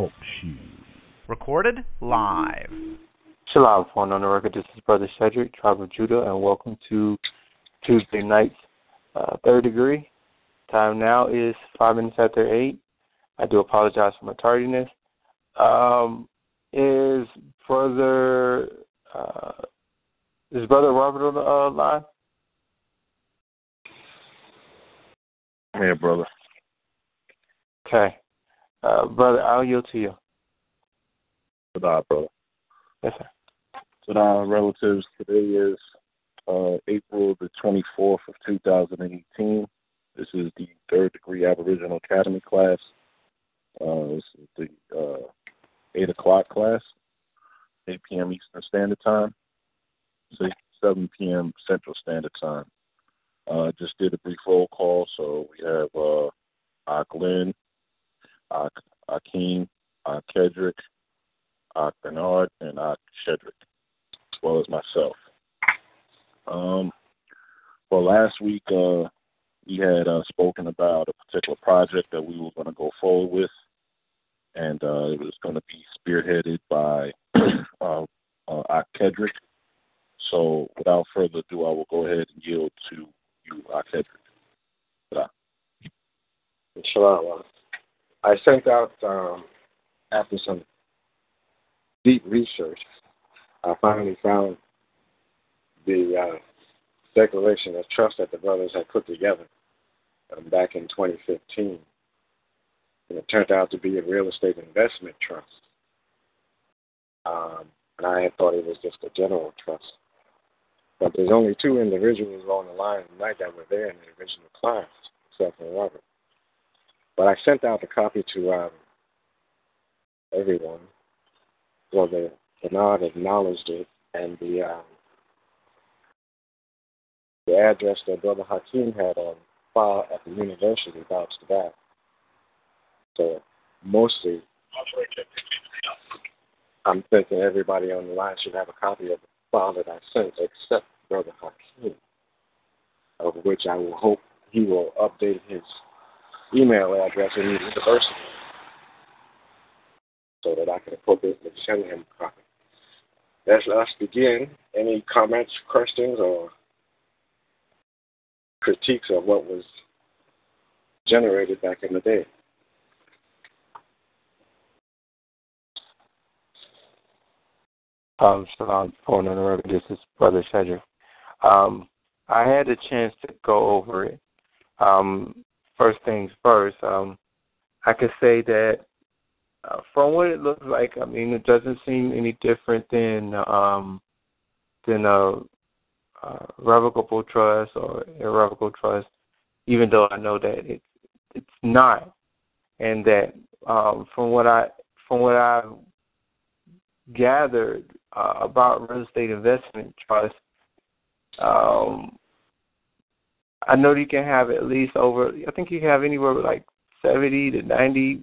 Oh, recorded live. Shalom, phone on the record. This is Brother Cedric, Tribe of Judah, and welcome to Tuesday night's Third Degree. Time now is 5 minutes after 8. I do apologize for my tardiness. Is Brother Robert on the line? I'm here, brother. Okay. Brother, I'll yield to you. Good night, brother. Yes, sir. Good night, relatives. Today is April the 24th of 2018. This is the third degree Aboriginal Academy class. This is the 8 o'clock class, 8 p.m. Eastern Standard Time, 7 p.m. Central Standard Time. Just did a brief roll call, so we have Glenn, Akeem, Kedrick, Bernard, and Shedrick, as well as myself. Well, last week we had spoken about a particular project that we were going to go forward with, and it was going to be spearheaded by Kedrick. So without further ado, I will go ahead and yield to you, Kedrick. Shalom. I sent out, after some deep research, I finally found the declaration of trust that the brothers had put together back in 2015. And it turned out to be a real estate investment trust. And I had thought it was just a general trust. But there's only two individuals on the line tonight that were there in the original class, except for Robert. But I sent out a copy to everyone. Well, Bernard acknowledged it, and the address that Brother Hakeem had on file at the university bounced back. So mostly, I'm thinking everybody on the line should have a copy of the file that I sent, except Brother Hakeem, of which I will hope he will update his email address in the university so that I can appropriately send him a copy. Let's begin. Any comments, questions, or critiques of what was generated back in the day? Shalom, phone on the record. This is Brother Shedra. I had a chance to go over it. First things first, I could say that from what it looks like, I mean, it doesn't seem any different than a revocable trust or irrevocable trust, even though I know that it's not, and that from what I gathered about real estate investment trust, I know that you can have at least I think you can have anywhere with like 70 to 90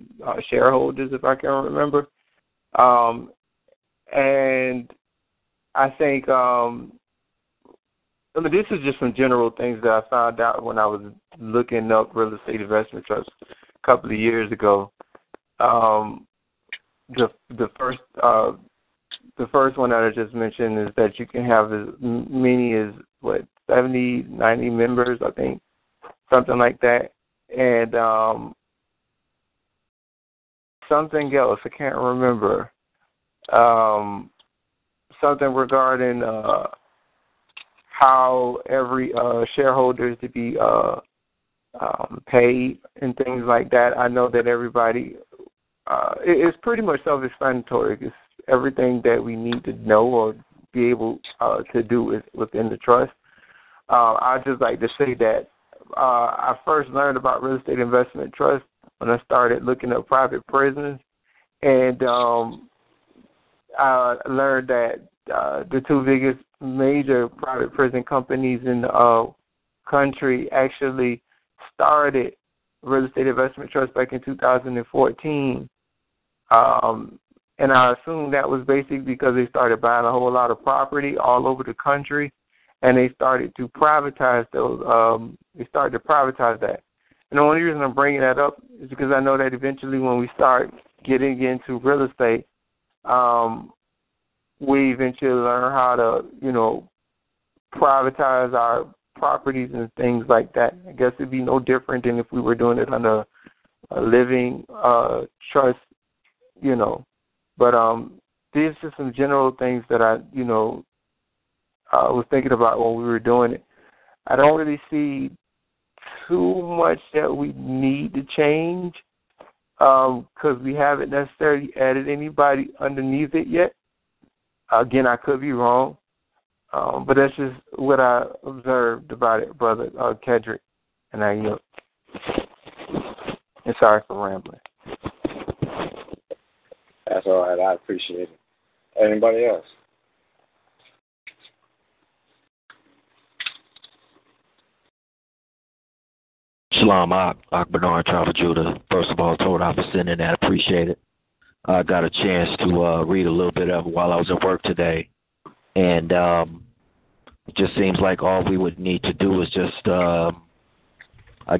shareholders, if I can remember, and I think. I mean, this is just some general things that I found out when I was looking up real estate investment trusts a couple of years ago. The first one that I just mentioned is that you can have as many as 70, 90 members, I think, something like that. And something else, I can't remember. Something regarding how every shareholder is to be paid and things like that. I know that everybody, it's pretty much self-explanatory. It's everything that we need to know or be able to do is within the trust. I'd just like to say that I first learned about real estate investment trust when I started looking up private prisons, and I learned that the two biggest major private prison companies in the country actually started real estate investment trust back in 2014, and I assume that was basically because they started buying a whole lot of property all over the country, and they started to privatize those. They started to privatize that. And the only reason I'm bringing that up is because I know that eventually when we start getting into real estate, we eventually learn how to, you know, privatize our properties and things like that. I guess it'd be no different than if we were doing it under a living trust, you know. But these are some general things that I, you know, was thinking about when we were doing it. I don't really see too much that we need to change because we haven't necessarily added anybody underneath it yet. Again, I could be wrong. But that's just what I observed about it, Brother Kedrick. And I yield. And sorry for rambling. That's all right. I appreciate it. Anybody else? Shalom, Akbar, Tribe of Judah. First of all, Torah for sending that. I appreciate it. I got a chance to read a little bit of it while I was at work today. And it just seems like all we would need to do is just, I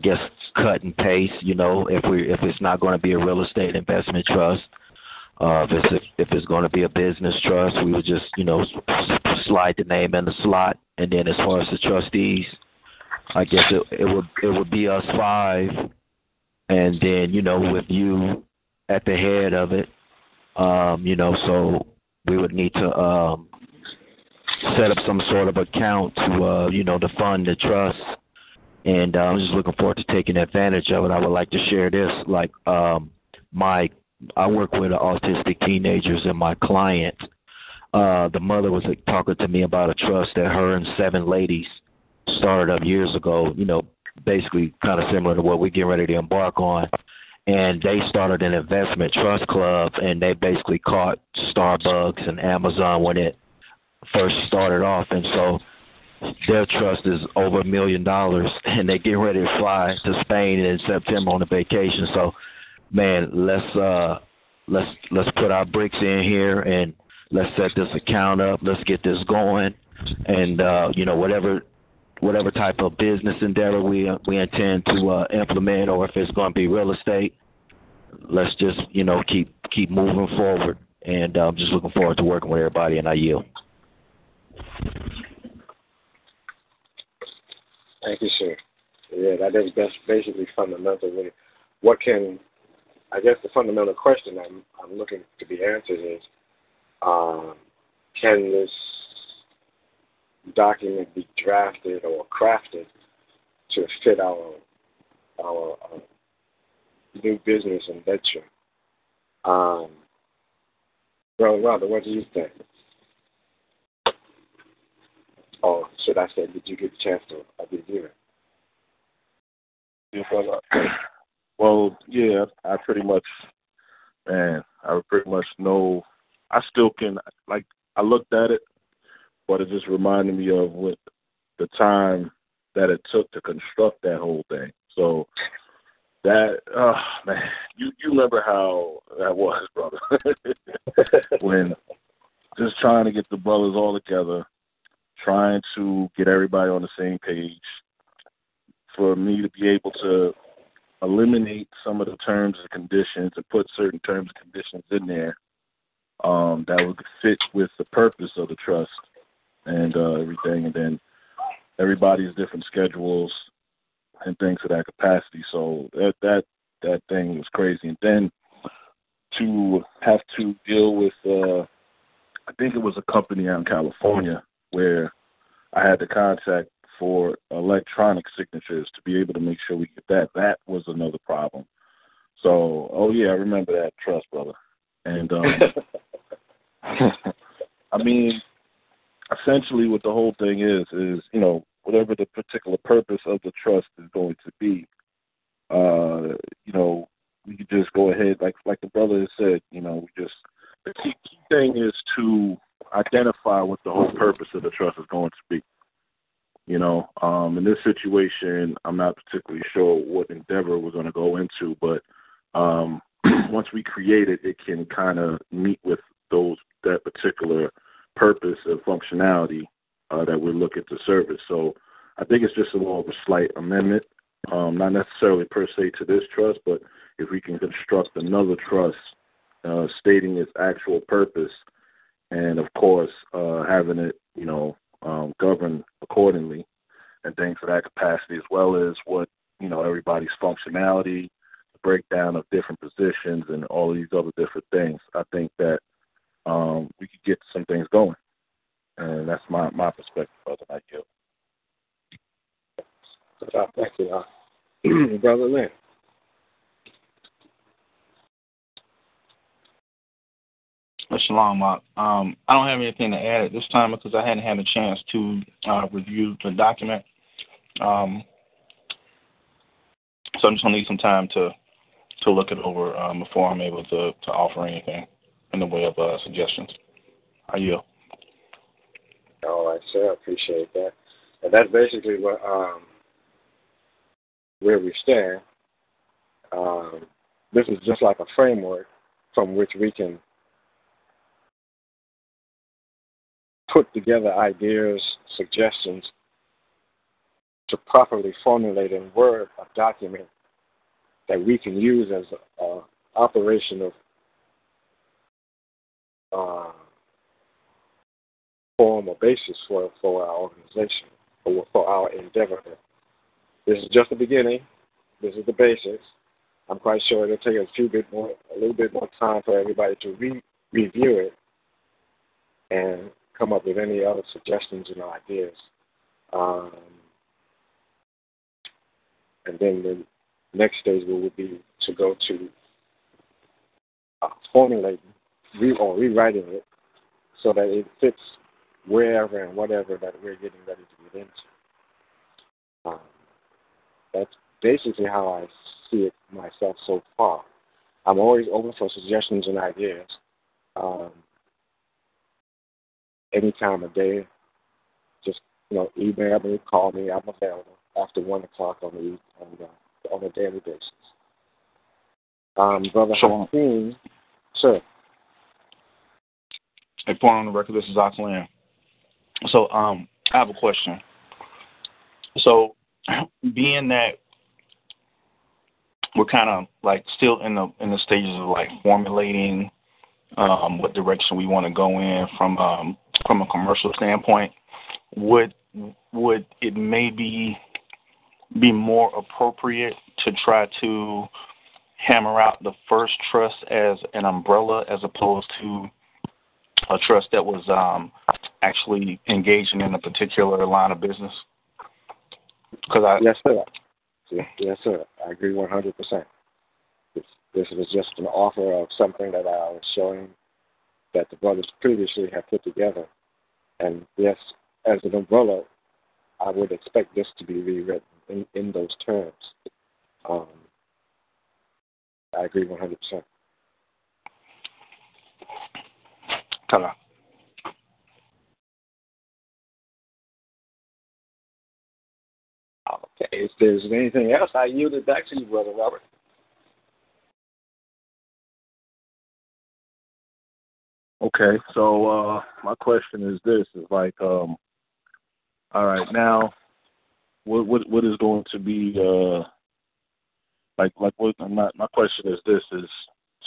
guess, cut and paste. You know, if it's not going to be a real estate investment trust, if it's going to be a business trust, we would just, you know, slide the name in the slot. And then as far as the trustees, I guess it would be us five, and then, you know, with you at the head of it, you know, so we would need to. Set up some sort of account to, you know, to fund the trust. And I'm just looking forward to taking advantage of it. I would like to share this. Like, I work with autistic teenagers, and my client, the mother was talking to me about a trust that her and seven ladies started up years ago, you know, basically kind of similar to what we're getting ready to embark on. And they started an investment trust club, and they basically caught Starbucks and Amazon when it first started off, and so their trust is over $1 million, and they get ready to fly to Spain in September on a vacation. So, man, let's put our bricks in here and let's set this account up. Let's get this going, and you know, whatever type of business endeavor we intend to implement, or if it's going to be real estate, let's just, you know, keep moving forward. And I'm just looking forward to working with everybody, and I yield. Thank you, sir. Yeah, that is basically fundamentally what can, I guess the fundamental question I'm looking to be answered is, can this document be drafted or crafted to fit our new business adventure? Brother Robert, what do you think? Oh, should I say, did you get a chance to review it? Well, yeah, I pretty much know. I still can, like, I looked at it, but it just reminded me of what the time that it took to construct that whole thing. So that, man, you remember how that was, brother, when just trying to get the brothers all together, trying to get everybody on the same page, for me to be able to eliminate some of the terms and conditions and put certain terms and conditions in there that would fit with the purpose of the trust and everything, and then everybody's different schedules and things of that capacity. So that thing was crazy. And then to have to deal with, I think it was a company out in California, where I had to contact for electronic signatures to be able to make sure we get that. That was another problem. So, oh, yeah, I remember that. Trust, brother. And, I mean, essentially what the whole thing is, you know, whatever the particular purpose of the trust is going to be, you know, we could just go ahead, like the brother has said, you know, we just, the key thing is to identify what the whole purpose of the trust is going to be. You know, in this situation, I'm not particularly sure what endeavor we're going to go into, but once we create it, it can kind of meet with that particular purpose and functionality that we're looking to service. So I think it's just a little of a slight amendment, not necessarily per se to this trust, but if we can construct another trust stating its actual purpose and, of course, having it, you know, govern accordingly and things of that capacity, as well as what, you know, everybody's functionality, the breakdown of different positions and all these other different things. I think that we could get some things going. And that's my perspective, brother. I feel. Thank you, brother Lynn. Shalom. I don't have anything to add at this time because I hadn't had a chance to review the document. So I'm just going to need some time to look it over before I'm able to offer anything in the way of suggestions. I yield. All right, sir. I appreciate that. And that's basically what, where we stand. This is just like a framework from which we can put together ideas, suggestions to properly formulate and word a document that we can use as an operation of form or basis for our organization or for our endeavor. This is just the beginning. This is the basics. I'm quite sure it'll take a little bit more time for everybody to review it and come up with any other suggestions and ideas. And then the next stage will be to go to formulating or rewriting it so that it fits wherever and whatever that we're getting ready to get into. That's basically how I see it myself so far. I'm always open for suggestions and ideas. Any time of day, just, you know, email me, call me. I'm available after 1 o'clock on a daily basis. Brother Hakeem, sir. Hey, point on the record. This is Oxland. So, I have a question. So, being that we're kind of like still in the stages of like formulating what direction we want to go in from a commercial standpoint, would it maybe be more appropriate to try to hammer out the first trust as an umbrella as opposed to a trust that was actually engaging in a particular line of business? Yes, sir. I agree 100%. This was just an offer of something that I was showing that the brothers previously had put together. And yes, as an umbrella, I would expect this to be rewritten in those terms. I agree 100%. Hello. Okay, if there's anything else, I yield it back to you, Brother Robert. Okay, so my question is this: is like, all right, now, what is going to be like what? I'm not. My question is this: is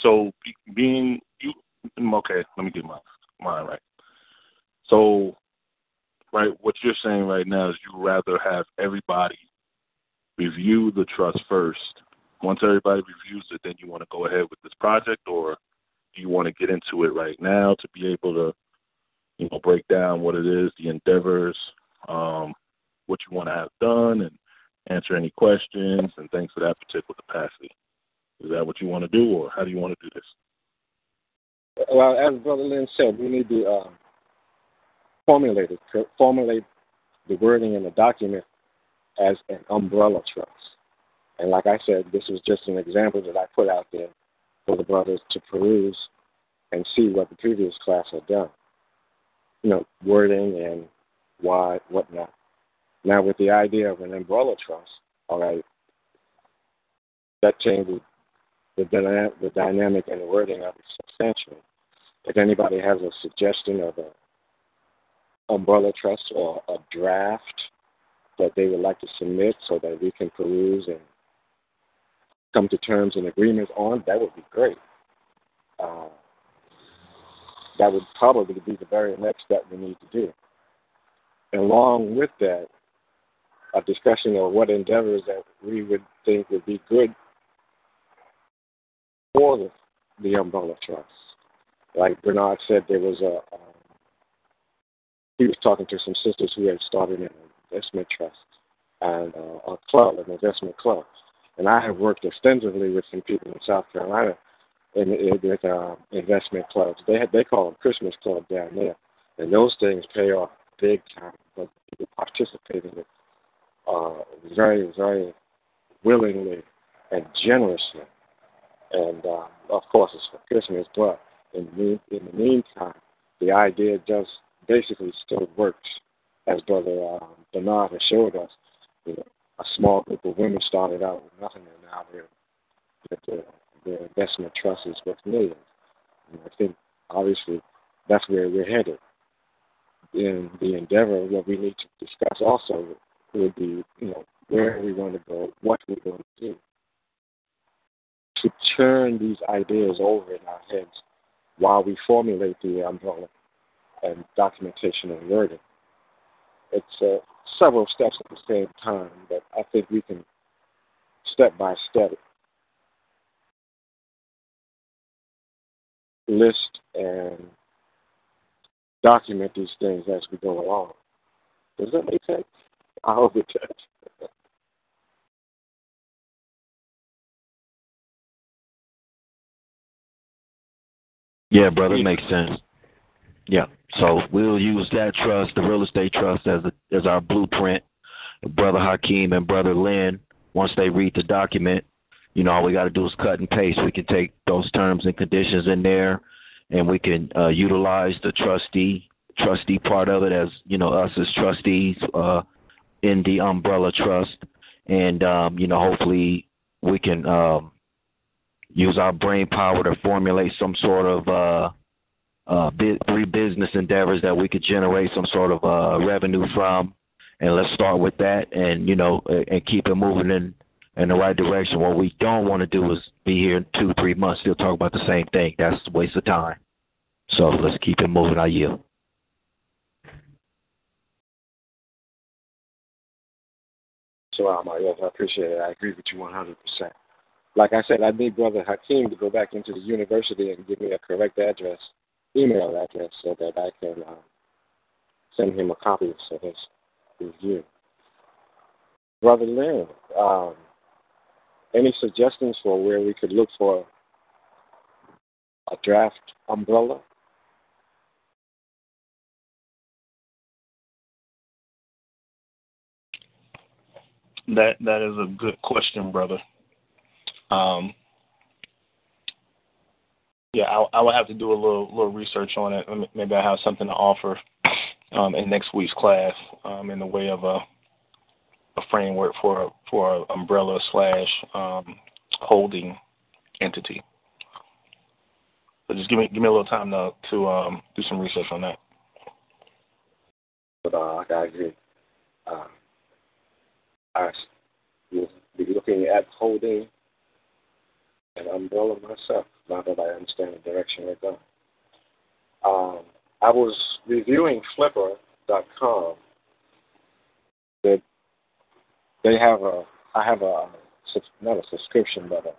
so being you. Okay, let me get mine right. So, right, what you're saying right now is you'd rather have everybody review the trust first. Once everybody reviews it, then you want to go ahead with this project, or do you want to get into it right now to be able to, you know, break down what it is, the endeavors, what you want to have done, and answer any questions and things for that particular capacity? Is that what you want to do, or how do you want to do this? Well, as Brother Lynn said, we need to formulate the wording in the document as an umbrella trust. And like I said, this was just an example that I put out there for the brothers to peruse and see what the previous class had done. You know, wording and why, whatnot. Now, with the idea of an umbrella trust, all right, that changes the dynamic and the wording of it substantially. If anybody has a suggestion of an umbrella trust or a draft that they would like to submit so that we can peruse and come to terms and agreements on, that would be great. That would probably be the very next step we need to do. And along with that, a discussion of what endeavors that we would think would be good for the umbrella trust. Like Bernard said, there was a he was talking to some sisters who had started an investment trust and a club, an investment club. And I have worked extensively with some people in South Carolina with investment clubs. They call them Christmas clubs down there. And those things pay off big time. But people participate in it very, very willingly and generously. And, of course, it's for Christmas, but in the meantime, the idea just basically still works, as Brother Bernard has showed us. You know, a small group of women started out with nothing, and now their investment trust is worth millions. And I think, obviously, that's where we're headed. In the endeavor, what we need to discuss also would be, you know, where we want to go, what we're going to do. To turn these ideas over in our heads while we formulate the umbrella and documentation and wording. It's several steps at the same time, but I think we can step by step list and document these things as we go along. Does that make sense? I hope it does. Yeah, brother, makes sense. Yeah, so we'll use that trust, the real estate trust, as our blueprint. Brother Hakeem and Brother Lynn, once they read the document, you know, all we got to do is cut and paste. We can take those terms and conditions in there, and we can utilize the trustee part of it as, you know, us as trustees in the umbrella trust. And, you know, hopefully we can use our brain power to formulate some sort of three business endeavors that we could generate some sort of revenue from. And let's start with that and, you know, and keep it moving in the right direction. What we don't want to do is be here in 2-3 months still talk about the same thing. That's a waste of time. So let's keep it moving. I yield. So I appreciate it. I agree with you 100%. Like I said, I need Brother Hakeem to go back into the university and give me a correct address, email address, so that I can send him a copy of his review. Brother Lynn, any suggestions for where we could look for a draft umbrella? That is a good question, brother. Yeah, I would have to do a little research on it. Maybe I have something to offer in next week's class in the way of a framework for an umbrella / holding entity. So just give me a little time to do some research on that. But I agree. I will be looking at holding an umbrella myself, now that I understand the direction we're going. I was reviewing flipper.com. They have I have not a subscription, but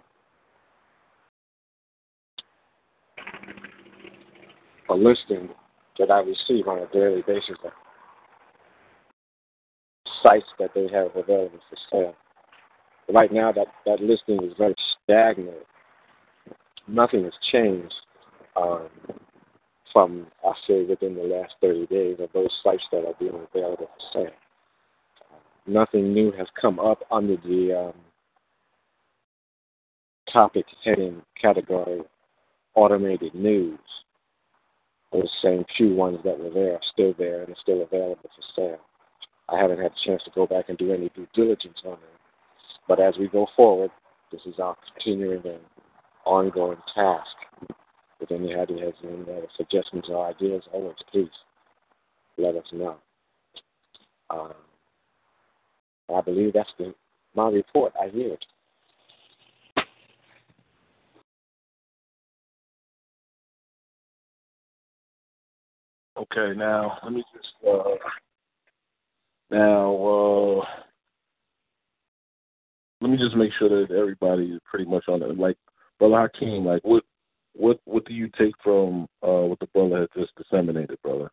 a listing that I receive on a daily basis of sites that they have available for sale. Right now, that listing is very stagnant. Nothing has changed from, I say, within the last 30 days of those sites that are being available for sale. nothing new has come up under the topic heading category automated news. Those same few ones that were there are still there and are still available for sale. I haven't had a chance to go back and do any due diligence on them. But as we go forward, this is our continuing and ongoing task. If anybody has any other suggestions or ideas, always please let us know. I believe that's my report. I hear it. Okay, now let me just let me just make sure that everybody is pretty much on it. Like, Brother Hakeem, like what do you take from what the brother has just disseminated, brother?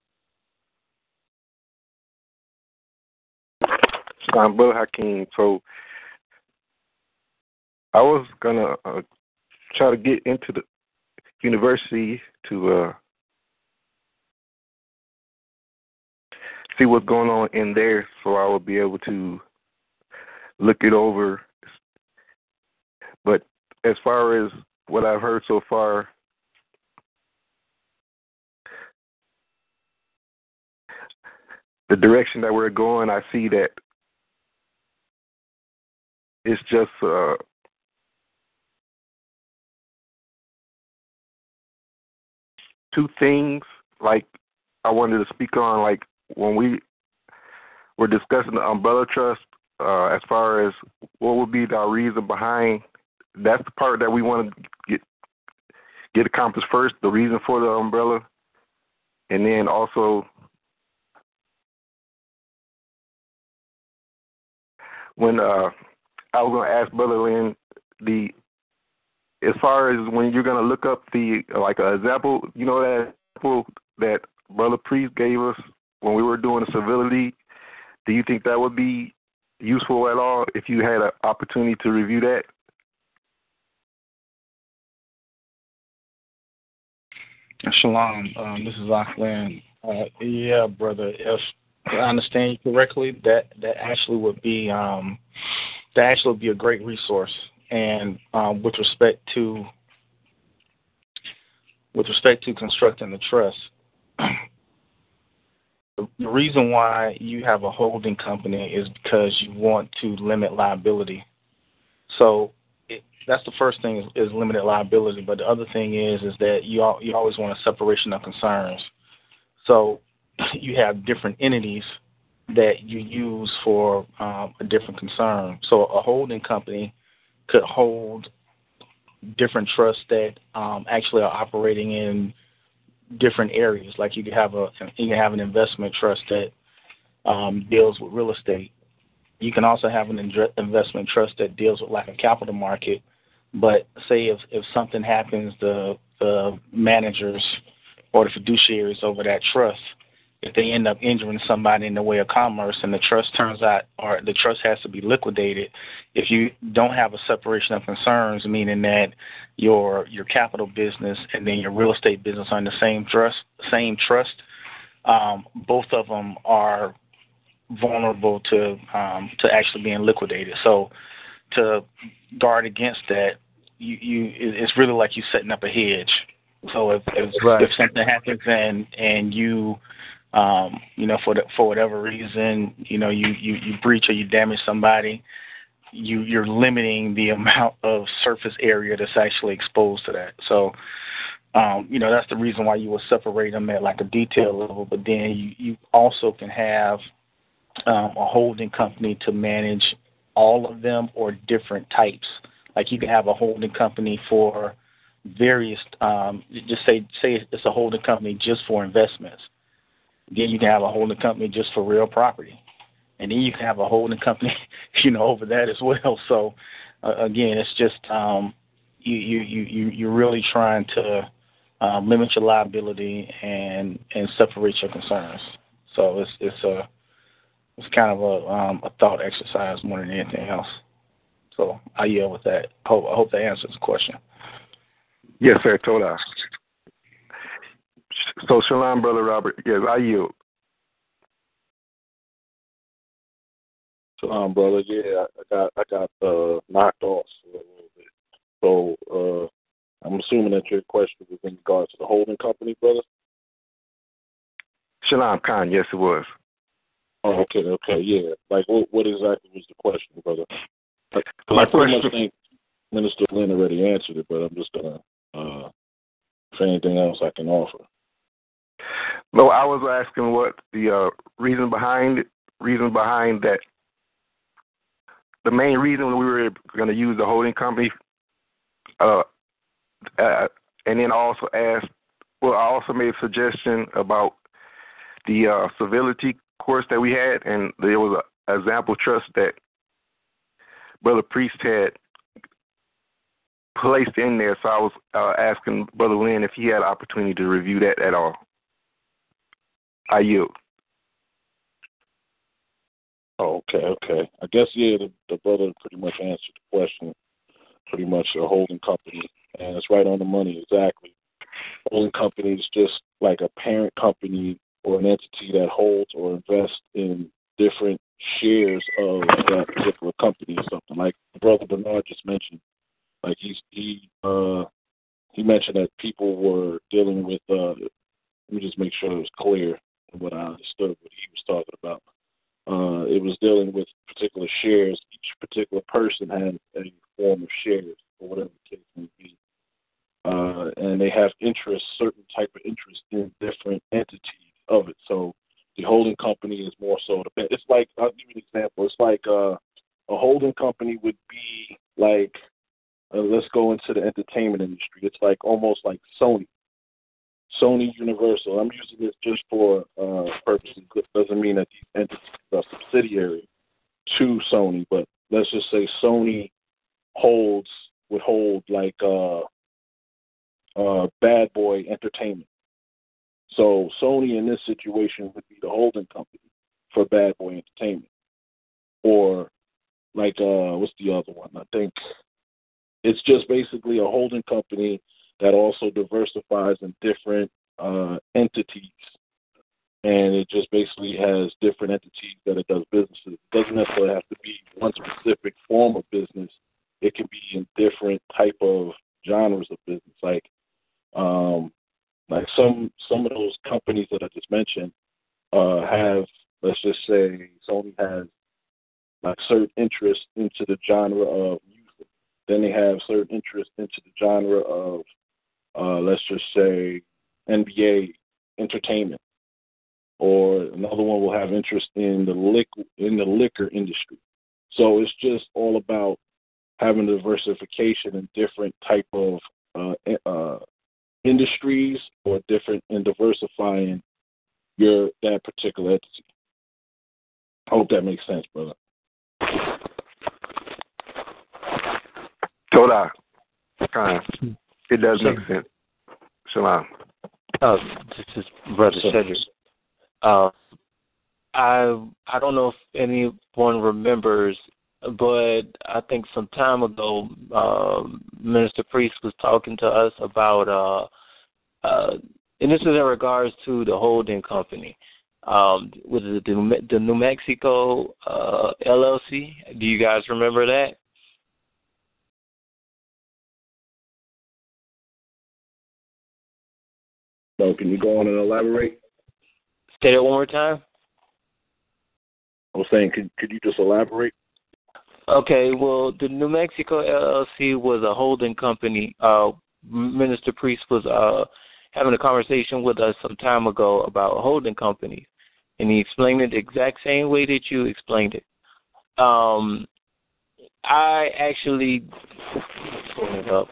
Brother Hakeem, so I was gonna try to get into the university to see what's going on in there, so I will be able to look it over. But as far as what I've heard so far, the direction that we're going, I see that it's just two things, like, I wanted to speak on, like, when we were discussing the umbrella trust, as far as what would be the reason behind, that's the part that we want to get accomplished first, the reason for the umbrella, and then also when I was going to ask Brother Lynn, as far as when you're going to look up the, like, an example, you know that example that Brother Priest gave us when we were doing a civility, do you think that would be useful at all if you had an opportunity to review that? Shalom. This is Lachlan. Yeah, brother, if I understand you correctly, that actually would be a great resource. And with respect to constructing the trust, the reason why you have a holding company is because you want to limit liability. So that's the first thing is limited liability. But the other thing is that you always want a separation of concerns. So you have different entities that you use for a different concern. So a holding company could hold different trusts that actually are operating in different areas. Like you could have an investment trust that deals with real estate. You can also have an investment trust that deals with like a capital market. But say if something happens, the managers or the fiduciaries over that trust, if they end up injuring somebody in the way of commerce and the trust turns out, or the trust has to be liquidated, if you don't have a separation of concerns, meaning that your capital business and then your real estate business are in the same trust, both of them are vulnerable to actually being liquidated. So to guard against that, you it's really like you setting up a hedge. So if something happens and you for whatever reason, you breach or you damage somebody, you're limiting the amount of surface area that's actually exposed to that. So, that's the reason why you will separate them at like a detail level, but then you also can have a holding company to manage all of them or different types. Like you can have a holding company for various, just say it's a holding company just for investments. Then you can have a holding company just for real property. And then you can have a holding company, over that as well. So, again, it's just you're really trying to limit your liability and separate your concerns. So it's kind of a thought exercise more than anything else. So I yield with that. I hope that answers the question. Yes, sir. Tola. So, Shalom, Brother Robert. Yes, I yield. brother. Yeah, I got knocked off for a little bit. So I'm assuming that your question was in regards to the holding company, brother. Shalom Khan, yes, it was. Oh, okay, yeah. Like, what exactly was the question, brother? My question. I think Minister Lynn already answered it, but I'm just gonna if anything else I can offer. No, I was asking what the reason behind that. The main reason we were going to use the holding company, and then also asked. Well, I also made a suggestion about the civility course that we had, and there was an example trust that Brother Priest had placed in there. So I was asking Brother Lynn if he had an opportunity to review that at all. I yield. Oh, okay. I guess, yeah, the brother pretty much answered the question. Pretty much a holding company, and it's right on the money, exactly. Holding company is just like a parent company or an entity that holds or invests in different shares of that particular company or something. Like Brother Bernard just mentioned, like he mentioned that people were dealing with. Let me just make sure it was clear what I understood what he was talking about. It was dealing with particular shares. Each particular person had a form of shares, or whatever the case may be, and they have interests, certain type of interests in different entities of it. So the holding company is more so the. It's like, I'll give you an example. It's like a holding company would be like, let's go into the entertainment industry. It's like almost like Sony. Sony Universal. I'm using this just for purposes. This doesn't mean that these entities are subsidiary to Sony, but let's just say Sony would hold like Bad Boy Entertainment. So Sony in this situation would be the holding company for Bad Boy Entertainment, or like what's the other one? I think it's just basically a holding company that also diversifies in different entities. And it just basically has different entities that it does businesses. It doesn't necessarily have to be one specific form of business. It can be in different type of genres of business. Like some of those companies that I just mentioned have, let's just say, Sony has like certain interest into the genre of music. Then they have certain interest into the genre of let's just say NBA entertainment, or another one will have interest in the liquor industry. So it's just all about having diversification in different type of industries or different and diversifying that particular entity. I hope that makes sense, brother. Toda. It does make sense. Shalom. This is Brother Cedric. I don't know if anyone remembers, but I think some time ago, Minister Priest was talking to us about, and this is in regards to the holding company, with the New Mexico LLC. Do you guys remember that? So can you go on and elaborate? Say that one more time. I was saying, could you just elaborate? Okay, well, the New Mexico LLC was a holding company. Minister Priest was having a conversation with us some time ago about holding companies, and he explained it the exact same way that you explained it. I actually pull it up.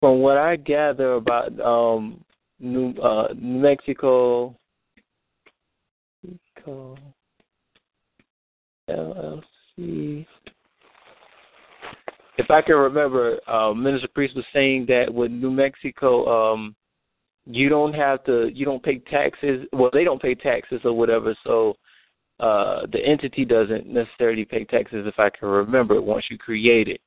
From what I gather about New Mexico LLC, if I can remember, Minister Priest was saying that with New Mexico, you don't pay taxes. Well, they don't pay taxes or whatever, so the entity doesn't necessarily pay taxes. If I can remember it, once you create it.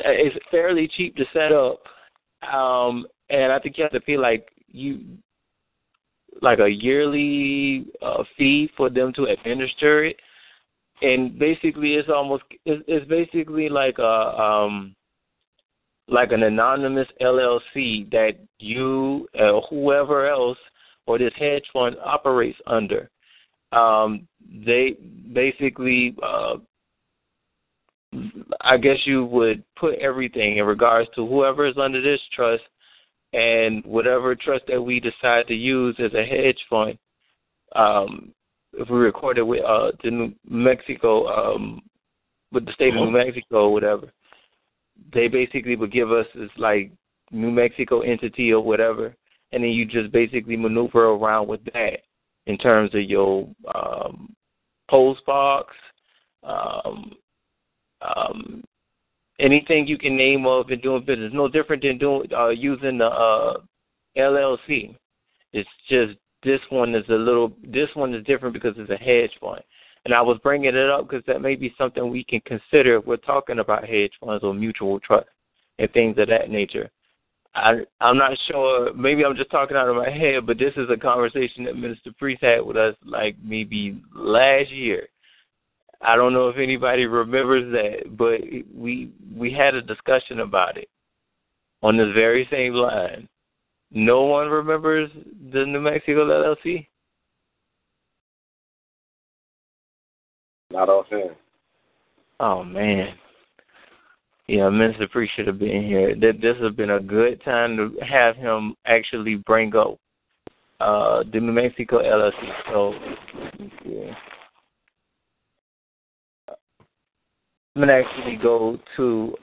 It's fairly cheap to set up, and I think you have to pay like you like a yearly fee for them to administer it. And basically, it's basically like a like an anonymous LLC that you or whoever else or this hedge fund operates under. They basically, I guess you would put everything in regards to whoever is under this trust and whatever trust that we decide to use as a hedge fund. If we recorded with the New Mexico, with the state of New Mexico or whatever, they basically would give us this like New Mexico entity or whatever, and then you just basically maneuver around with that in terms of your post box, anything you can name of and doing business. No different than doing using the LLC. It's just this one is different because it's a hedge fund. And I was bringing it up because that may be something we can consider if we're talking about hedge funds or mutual trust and things of that nature. I'm not sure. Maybe I'm just talking out of my head, but this is a conversation that Minister Priest had with us like maybe last year. I don't know if anybody remembers that, but we had a discussion about it on this very same line. No one remembers the New Mexico LLC? Not offhand. Oh, man. Yeah, Minister Priest should have been here. This has been a good time to have him actually bring up the New Mexico LLC. So, yeah. I'm going to actually go to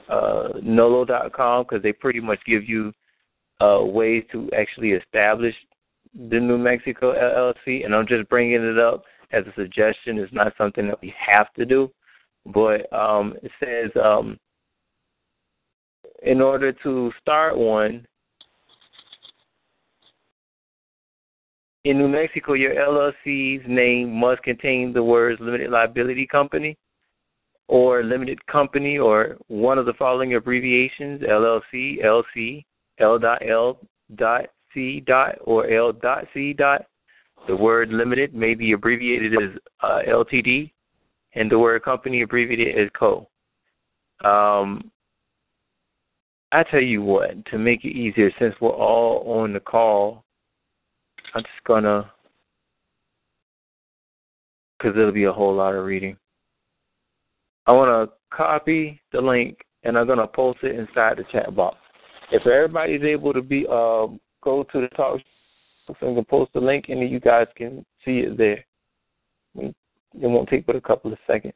Nolo.com because they pretty much give you ways to actually establish the New Mexico LLC, and I'm just bringing it up as a suggestion. It's not something that we have to do, but it says in order to start one, in New Mexico, your LLC's name must contain the words limited liability company or limited company or one of the following abbreviations, LLC, LC, L.L.C. or L.C. The word limited may be abbreviated as LTD, and the word company abbreviated as co. I tell you what, to make it easier, since we're all on the call, I'm just going to, because it'll be a whole lot of reading. I want to copy the link, and I'm going to post it inside the chat box. If everybody's able to be go to the talk show, so I can post the link, and then you guys can see it there. It won't take but a couple of seconds.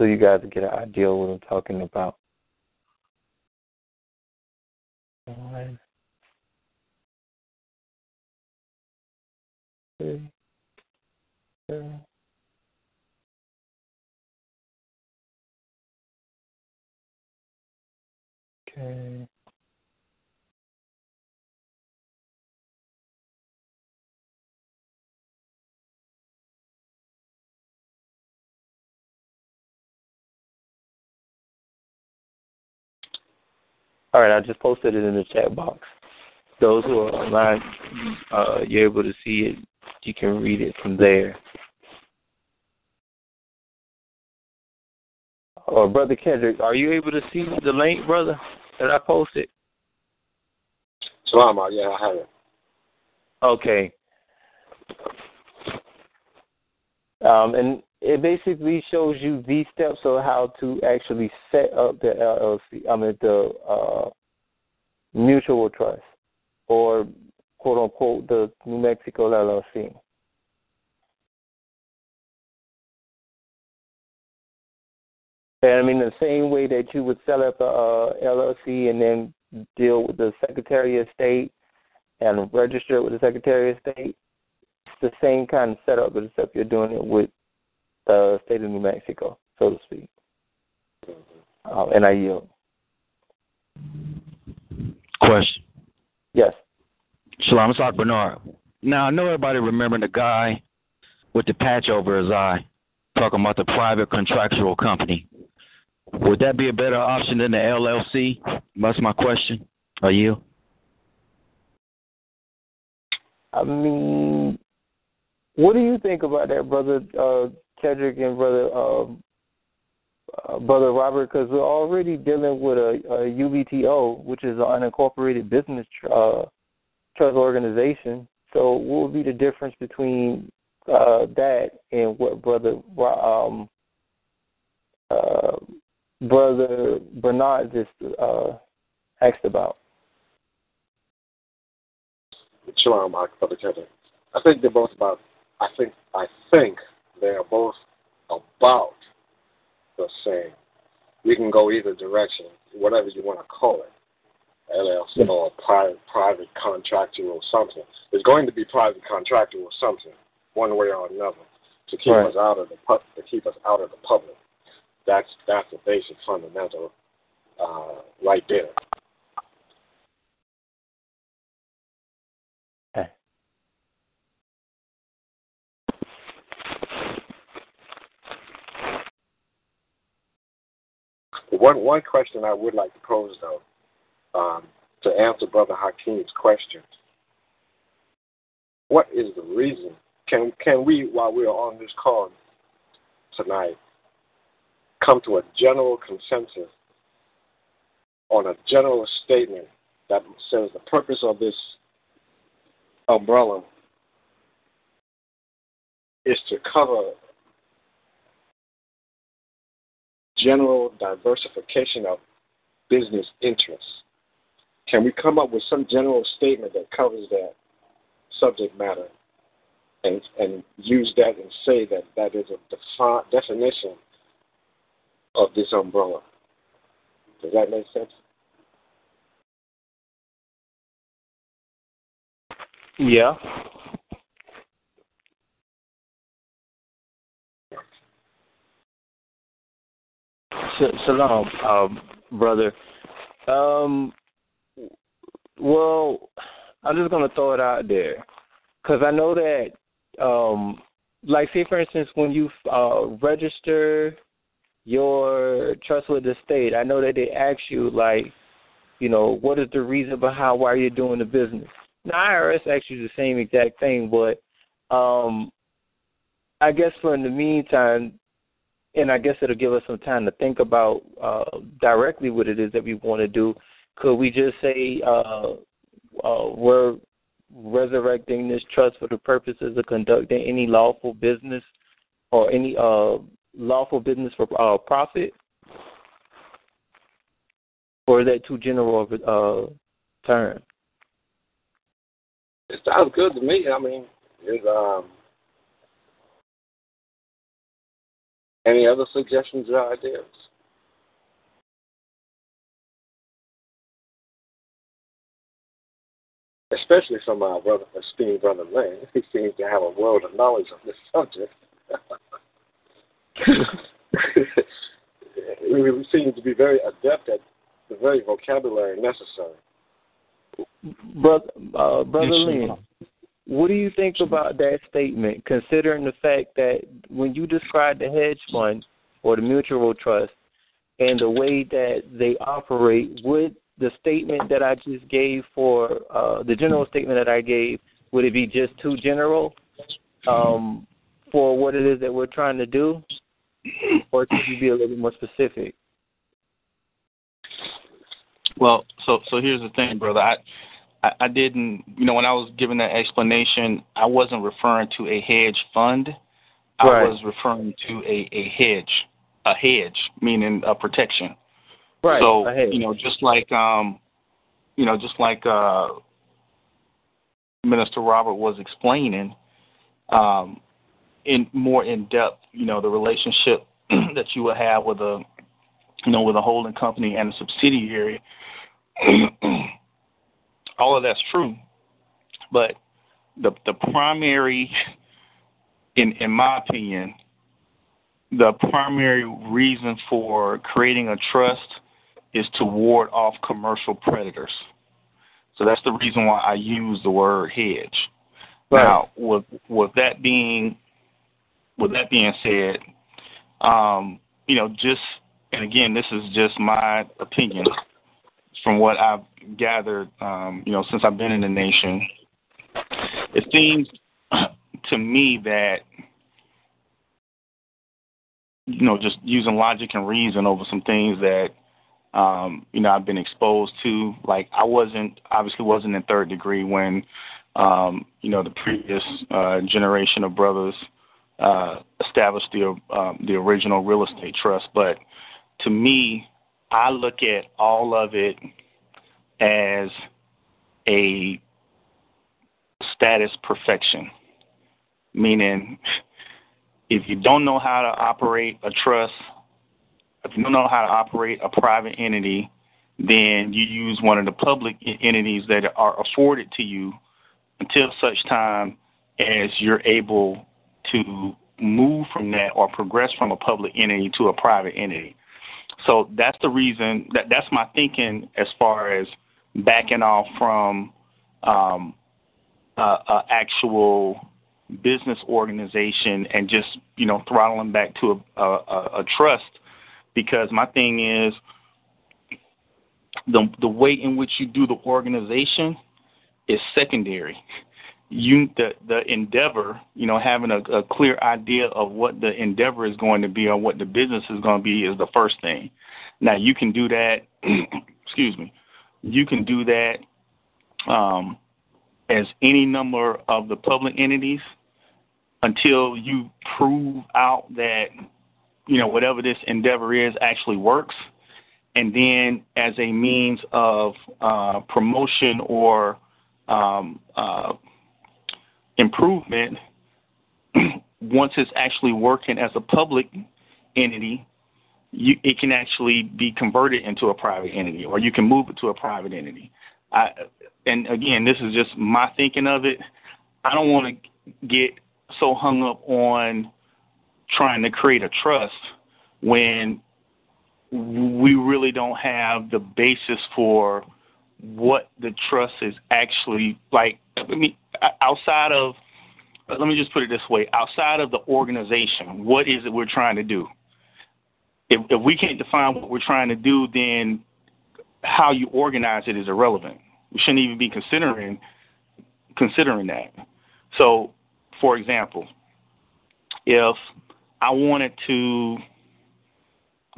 So you guys get an idea of what I'm talking about. All right. Three. Okay. All right, I just posted it in the chat box. Those who are online, you're able to see it. You can read it from there. Oh, Brother Kendrick, are you able to see the link, brother, that I posted? Salama, yeah, I have it. Okay. And it basically shows you these steps of how to actually set up the LLC, the mutual trust, or quote unquote the New Mexico LLC. And I mean, the same way that you would set up a LLC and then deal with the Secretary of State and register with the Secretary of State, it's the same kind of setup, but except you're doing it with the state of New Mexico, so to speak. And I yield. Question. Yes. Shalom, it's Bernard. Now, I know everybody remembering the guy with the patch over his eye talking about the private contractual company. Would that be a better option than the LLC? That's my question. Are you? I mean, what do you think about that, Brother Kedrick and Brother Robert? Because we're already dealing with a UBTO, which is an unincorporated business trust organization. So what would be the difference between that and what Brother Bernard just asked about? Shalom, Brother Kendrick. I think they're both about. I think they are both about the same. We can go either direction, whatever you want to call it, LLC or private contractor or something. There's going to be private contractor or something, one way or another, to keep us out of the public. That's the basic fundamental right there. One question I would like to pose, though, to answer Brother Hakeem's question. What is the reason? Can we, while we're on this call tonight, come to a general consensus on a general statement that says the purpose of this umbrella is to cover general diversification of business interests? Can we come up with some general statement that covers that subject matter and use that and say that that is a definition of this umbrella? Does that make sense? Yeah. Shalom, brother. Well, I'm just going to throw it out there because I know that, like, say, for instance, when you register your trust with the state, I know that they ask you, like, you know, what is the reason behind why you're doing the business? The IRS asks you the same exact thing, but I guess for in the meantime, and I guess it'll give us some time to think about directly what it is that we want to do. Could we just say we're resurrecting this trust for the purposes of conducting any lawful business or any lawful business for profit? Or is that too general of a term? It sounds good to me. I mean, it's... Any other suggestions or ideas? Especially from our brother, esteemed brother Lane. He seems to have a world of knowledge on this subject. We seem to be very adept at the very vocabulary necessary. Brother Lane, what do you think about that statement, considering the fact that when you describe the hedge fund or the mutual trust and the way that they operate, would the statement that I just gave for the general statement that I gave, would it be just too general for what it is that we're trying to do? Or could you be a little bit more specific? Well, so here's the thing, brother. I didn't, you know, when I was giving that explanation, I wasn't referring to a hedge fund. Right. I was referring to a hedge, meaning a protection. Right. So, you know, just like Minister Robert was explaining, in more in depth, you know, the relationship that you would have with a holding company and a subsidiary. All of that's true, but the primary, in my opinion, the primary reason for creating a trust is to ward off commercial predators. So that's the reason why I use the word hedge. Right. Now, with that being said, you know, just and again, this is just my opinion from what I've gathered, since I've been in the nation, it seems to me that, just using logic and reason over some things that, I've been exposed to. Like, I obviously wasn't in third degree when, the previous generation of brothers established the original real estate trust. But to me, I look at all of it as a status perfection, meaning if you don't know how to operate a trust, if you don't know how to operate a private entity, then you use one of the public entities that are afforded to you until such time as you're able to move from that or progress from a public entity to a private entity. So that's the reason, that's my thinking as far as backing off from a actual business organization and just, throttling back to a trust. Because my thing is the way in which you do the organization is secondary. The endeavor, having a clear idea of what the endeavor is going to be or what the business is going to be is the first thing. Now, you can do that, you can do that as any number of the public entities until you prove out that, whatever this endeavor is actually works. And then as a means of promotion or improvement, once it's actually working as a public entity, it can actually be converted into a private entity, or you can move it to a private entity. And again, this is just my thinking of it. I don't want to get so hung up on trying to create a trust when we really don't have the basis for what the trust is actually like. I mean, let me just put it this way, outside of the organization, what is it we're trying to do? If we can't define what we're trying to do, then how you organize it is irrelevant. We shouldn't even be considering that. So, for example, if I wanted to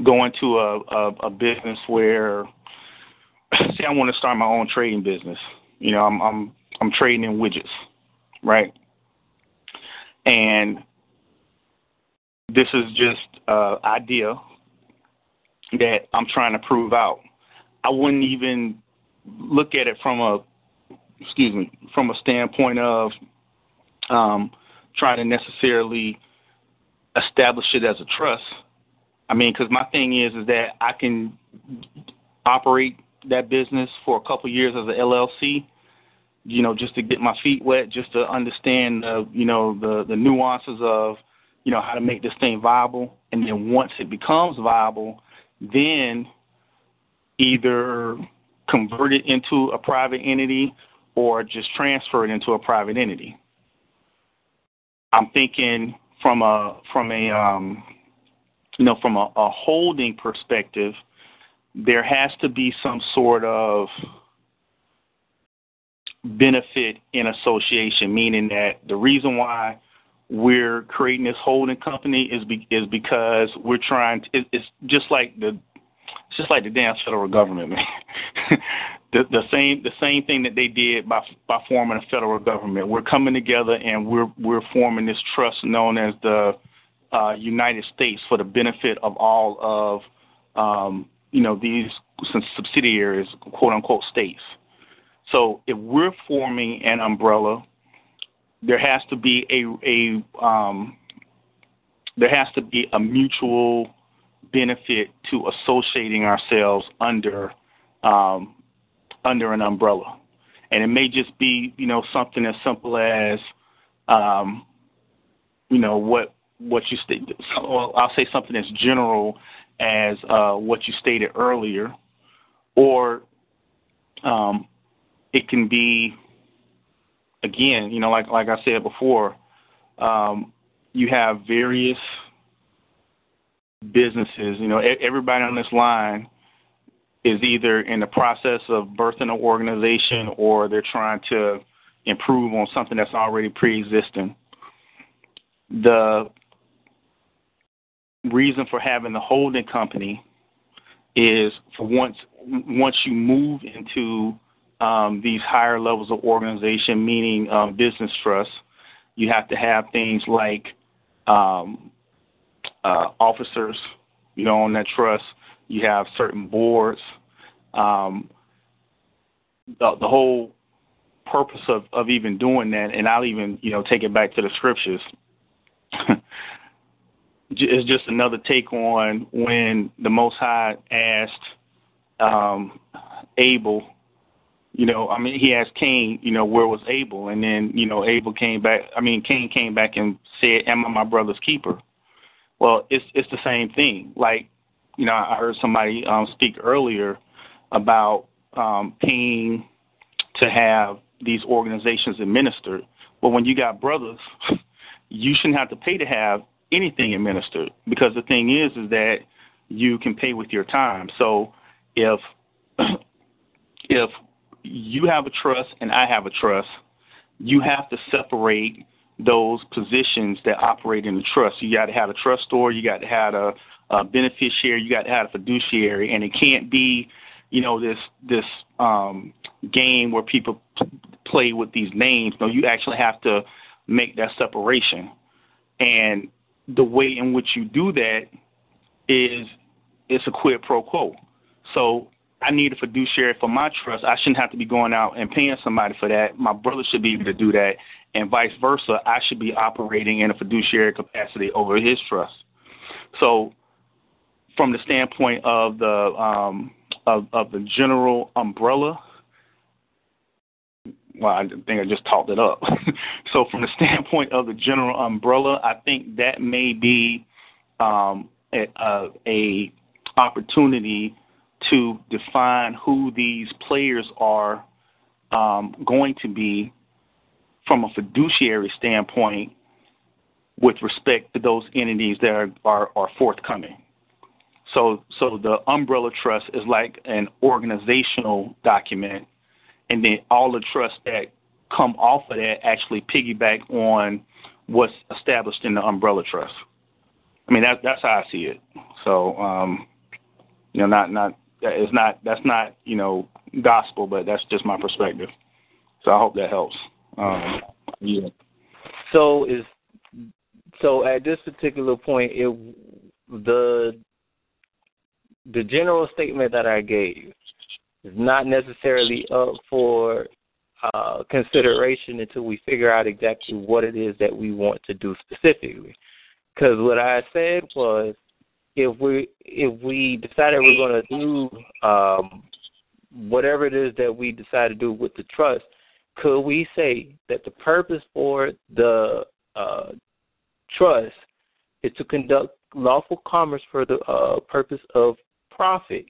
go into a business where, say I want to start my own trading business. I'm trading in widgets, right? And this is just an idea that I'm trying to prove out. I wouldn't even look at it from a standpoint of trying to necessarily establish it as a trust. I mean, because my thing is that I can operate that business for a couple of years as an LLC, just to get my feet wet, just to understand, the nuances of, how to make this thing viable. And then once it becomes viable, then either convert it into a private entity or just transfer it into a private entity. I'm thinking from a holding perspective, there has to be some sort of benefit in association, meaning that the reason why we're creating this holding company is because we're trying to, it's just like the damn federal government, man. the same thing that they did by forming a federal government. We're coming together and we're forming this trust known as the United States for the benefit of all of these subsidiaries, quote unquote, states. So if we're forming an umbrella, there has to be a mutual benefit to associating ourselves under an umbrella. And it may just be, something as simple as, what you stated. Well, I'll say something as general as what you stated earlier, or it can be, again, like I said before, you have various businesses. You know, everybody on this line is either in the process of birthing an organization or they're trying to improve on something that's already pre-existing. The reason for having the holding company is for once you move into these higher levels of organization, meaning business trusts, you have to have things like officers, you know, on that trust. You have certain boards. The whole purpose of even doing that, and I'll even, you know, take it back to the scriptures, it's just another take on when the Most High asked Abel, you know, I mean, he asked Cain, you know, where was Abel? And then, you know, Cain came back and said, am I my brother's keeper? Well, it's the same thing. Like, you know, I heard somebody speak earlier about paying to have these organizations administered. Well, when you got brothers, you shouldn't have to pay to have anything administered, because the thing is that you can pay with your time. So if you have a trust and I have a trust, you have to separate those positions that operate in the trust. You got to have a trustor, you got to have a beneficiary, you got to have a fiduciary, and it can't be, you know, this game where people play with these names. No, you actually have to make that separation. And the way in which you do that is it's a quid pro quo. So I need a fiduciary for my trust. I shouldn't have to be going out and paying somebody for that. My brother should be able to do that, and vice versa. I should be operating in a fiduciary capacity over his trust. So from the standpoint of the general umbrella, well, I think I just talked it up. So from the standpoint of the general umbrella, I think that may be a opportunity to define who these players are going to be from a fiduciary standpoint with respect to those entities that are forthcoming. So the umbrella trust is like an organizational document, and then all the trusts that come off of that actually piggyback on what's established in the umbrella trust. I mean, that's how I see it. So, you know, that's not, you know, gospel, but that's just my perspective. So I hope that helps. Yeah. So at this particular point, the general statement that I gave is not necessarily up for consideration until we figure out exactly what it is that we want to do specifically. Because what I said was, if we decided we're going to do whatever it is that we decide to do with the trust, could we say that the purpose for the trust is to conduct lawful commerce for the purpose of profit?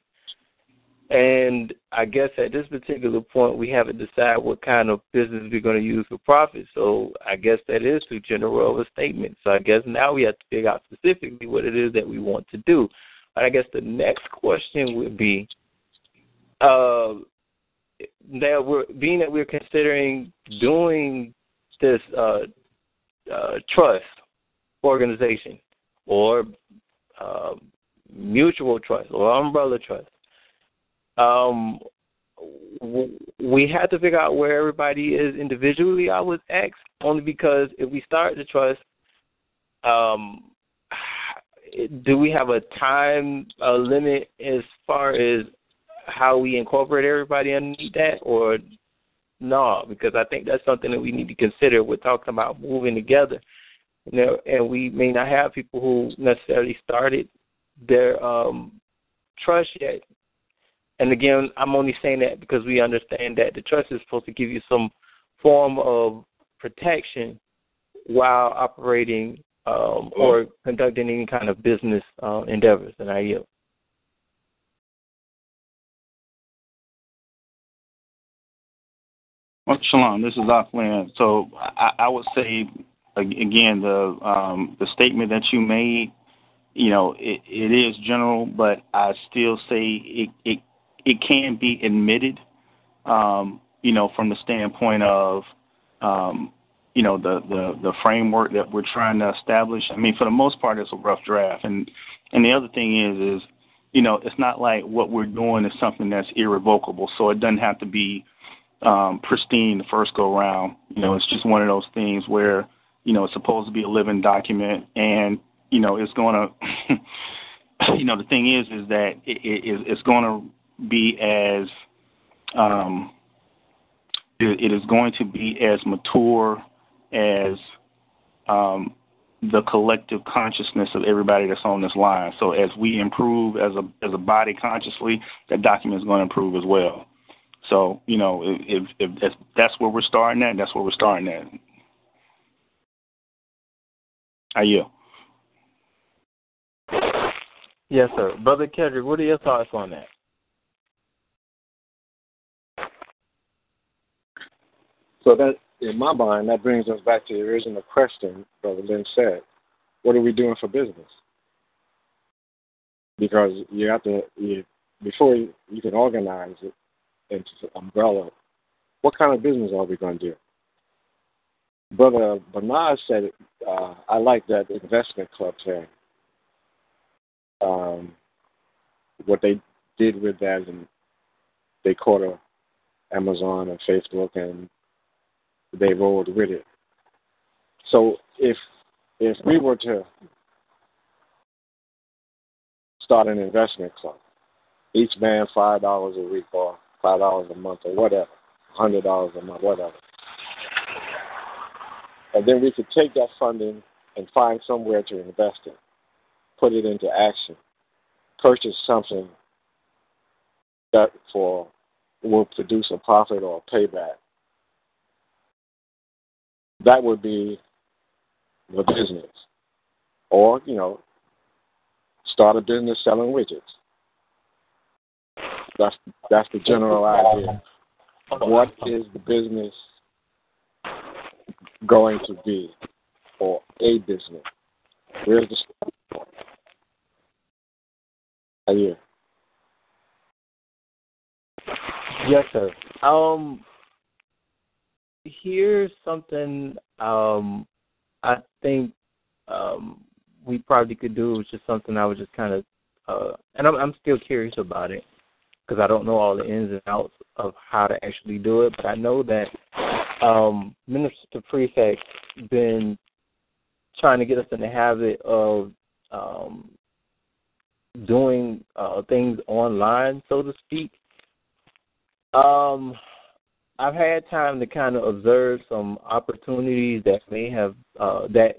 And I guess at this particular point, we haven't decided what kind of business we're going to use for profit. So I guess that is too general of a statement. So I guess now we have to figure out specifically what it is that we want to do. But I guess the next question would be, being that we're considering doing this trust organization or mutual trust or umbrella trust, we have to figure out where everybody is individually, I would ask, only because if we start the trust, do we have a time limit as far as how we incorporate everybody underneath that, or no? Because I think that's something that we need to consider. We're talking about moving together, you know, and we may not have people who necessarily started their trust yet. And again, I'm only saying that because we understand that the trust is supposed to give you some form of protection while operating or conducting any kind of business endeavors. And I yield. Well, Shalom, this is Akhlin. So I would say, again, the statement that you made you know, it is general, but I still say it can be admitted, you know, from the standpoint of, you know, the framework that we're trying to establish. I mean, for the most part, it's a rough draft. And the other thing is, you know, it's not like what we're doing is something that's irrevocable. So it doesn't have to be pristine the first go round. You know, it's just one of those things where, you know, it's supposed to be a living document, and, you know, it's going to, you know, the thing is that it's going to be as, it is going to be as mature as the collective consciousness of everybody that's on this line. So as we improve as a body consciously, that document is going to improve as well. So, you know, if that's where we're starting at, that's where we're starting at. How are you? Yes, sir. Brother Kendrick, what are your thoughts on that? So that, in my mind, that brings us back to the original question Brother Lynn said. What are we doing for business? Because you have to, before you can organize it into an umbrella, what kind of business are we going to do? Brother Bernard said, I like that investment club thing. What they did with that, and they caught Amazon and Facebook, and they rolled with it. So if we were to start an investment club, each man $5 a week or $5 a month or whatever, $100 a month, whatever, and then we could take that funding and find somewhere to invest it, put it into action, purchase something that will produce a profit or a payback. That would be the business. Or, you know, start a business selling widgets. That's the general idea. What is the business going to be, or a business? Where's the starting point? Are you? Yes, sir. Here's something I think we probably could do. It was just something I was just kind of, and I'm still curious about it because I don't know all the ins and outs of how to actually do it. But I know that Minister Prefect been trying to get us in the habit of doing things online, so to speak. I've had time to kind of observe some opportunities that may have that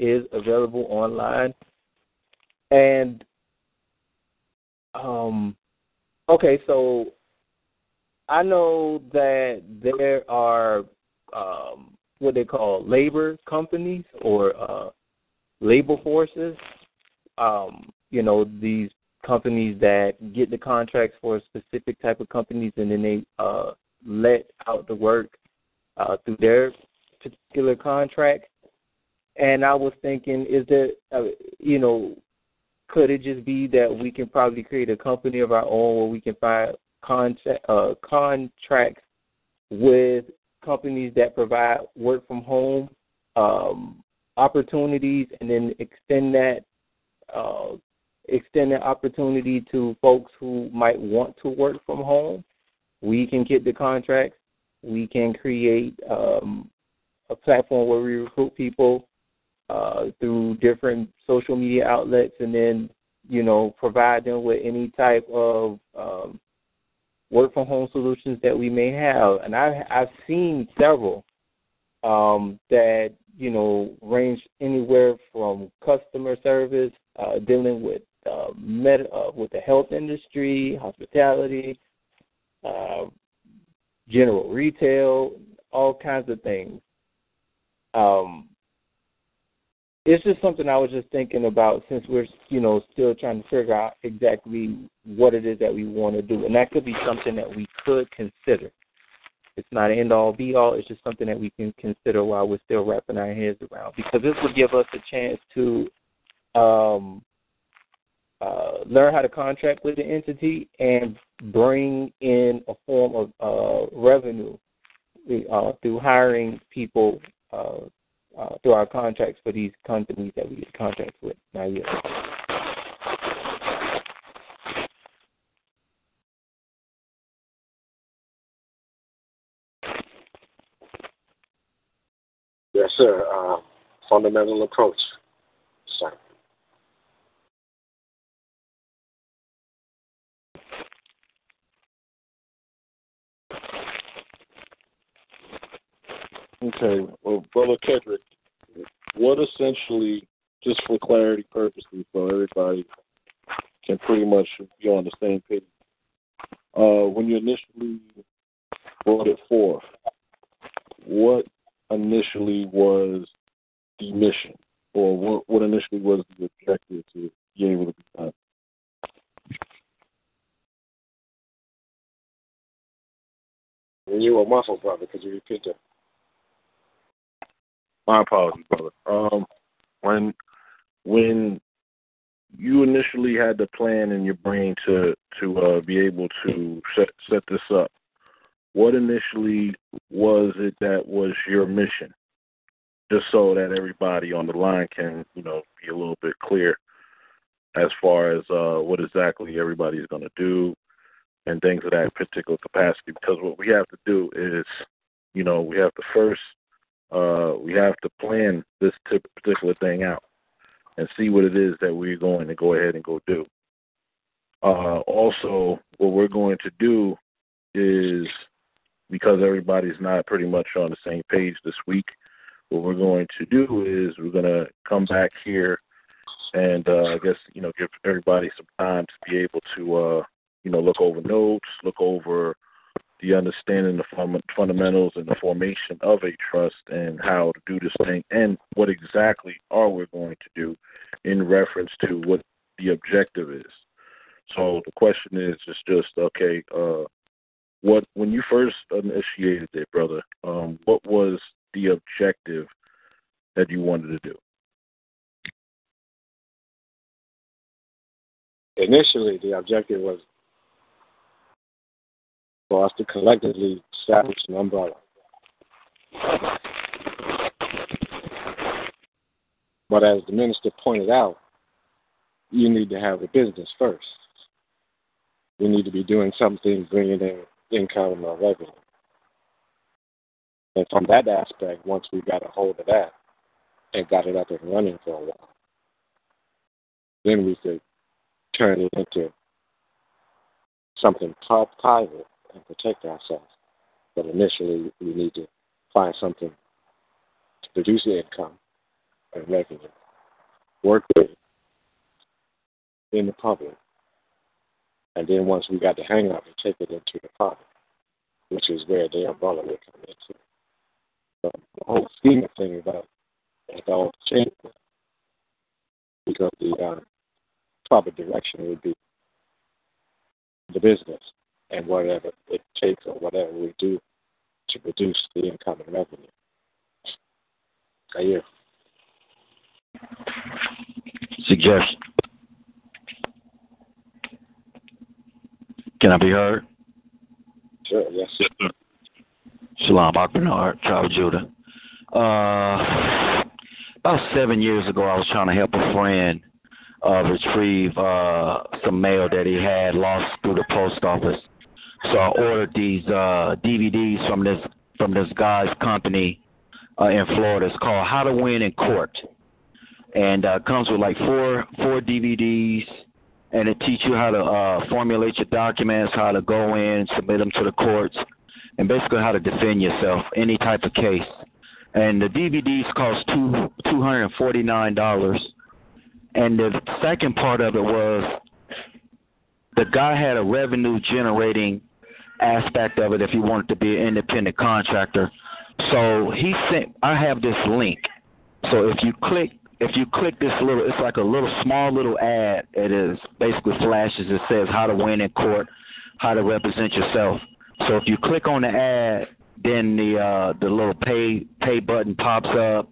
is available online. And okay, so I know that there are what they call labor companies or labor forces. You know, these companies that get the contracts for a specific type of companies, and then they let out the work through their particular contract. And I was thinking, is there, you know, could it just be that we can probably create a company of our own where we can find contracts with companies that provide work from home opportunities, and then extend that opportunity to folks who might want to work from home. We can get the contracts. We can create a platform where we recruit people through different social media outlets, and then, you know, provide them with any type of work-from-home solutions that we may have. And I've seen several that, you know, range anywhere from customer service, dealing with the health industry, hospitality, general retail, all kinds of things. It's just something I was just thinking about, since we're, you know, still trying to figure out exactly what it is that we want to do. And that could be something that we could consider. It's not an end-all, be-all. It's just something that we can consider while we're still wrapping our heads around, because this would give us a chance to learn how to contract with the entity and bring in a form of revenue through hiring people through our contracts for these companies that we get contracts with. Now, yeah. Yes, sir. Fundamental approach. Sorry. Okay. Well, Brother Kendrick, what essentially, just for clarity purposes, so everybody can pretty much be on the same page, when you initially brought it forth, what initially was the mission, or what initially was the objective to be able to be done? You were muffled, brother, because you repeat that. My apologies, brother. When you initially had the plan in your brain to be able to set this up, what initially was it that was your mission? Just so that everybody on the line can, be a little bit clear as far as what exactly everybody's going to do and things of that particular capacity. Because what we have to do is, we have to first we have to plan this particular thing out and see what it is that we're going to go ahead and go do. Also, what we're going to do is, because everybody's not pretty much on the same page this week, what we're going to do is we're going to come back here and, I guess, give everybody some time to be able to, look over notes, look over the understanding, the fundamentals, and the formation of a trust and how to do this thing and what exactly are we going to do in reference to what the objective is. So the question is just, okay, when you first initiated it, brother, what was the objective that you wanted to do? Initially, the objective was for us to collectively establish an umbrella. But as the minister pointed out, you need to have a business first. You need to be doing something, bringing in income or revenue. And from that aspect, once we got a hold of that and got it up and running for a while, then we could turn it into something private and protect ourselves. But initially, we need to find something to produce the income and revenue, work with it in the public. And then once we got the hang of it, take it into the public, which is where the umbrella would come into. So the whole scheme of things about it all changed, because the proper direction would be the business and whatever it takes or whatever we do to produce the income and revenue. Are you? Suggestion. Can I be heard? Sure, yes, sir. Shalom, Mark Bernard, Tribe of Judah. About 7 years ago, I was trying to help a friend retrieve some mail that he had lost through the post office. So I ordered these DVDs from this guy's company in Florida. It's called How to Win in Court, and comes with like four DVDs, and it teaches you how to formulate your documents, how to go in, submit them to the courts, and basically how to defend yourself any type of case. And the DVDs cost $249. And the second part of it was the guy had a revenue-generating aspect of it if he wanted to be an independent contractor. So he sent – I have this link. So if you click this little – it's like a small ad. It is basically flashes. It says how to win in court, how to represent yourself. So if you click on the ad, then the little pay button pops up.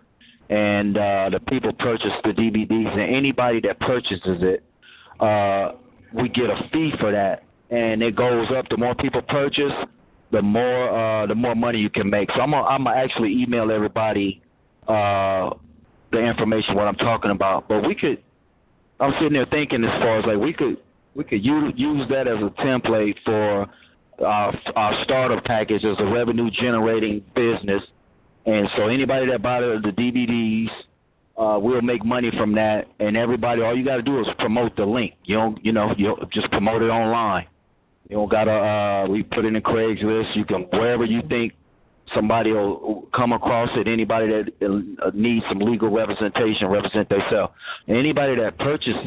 And the people purchase the DVDs, and anybody that purchases it we get a fee for that, and it goes up. The more people purchase, the more money you can make. So I'm gonna actually email everybody the information what I'm talking about. But we could, I'm sitting there thinking as far as like we could use that as a template for our startup package as a revenue generating business. And so anybody that buys the DVDs, we'll make money from that. And everybody, all you got to do is promote the link. You just promote it online. You don't got to. We put it in Craigslist. You can wherever you think somebody will come across it. Anybody that needs some legal representation, represent themselves. And anybody that purchased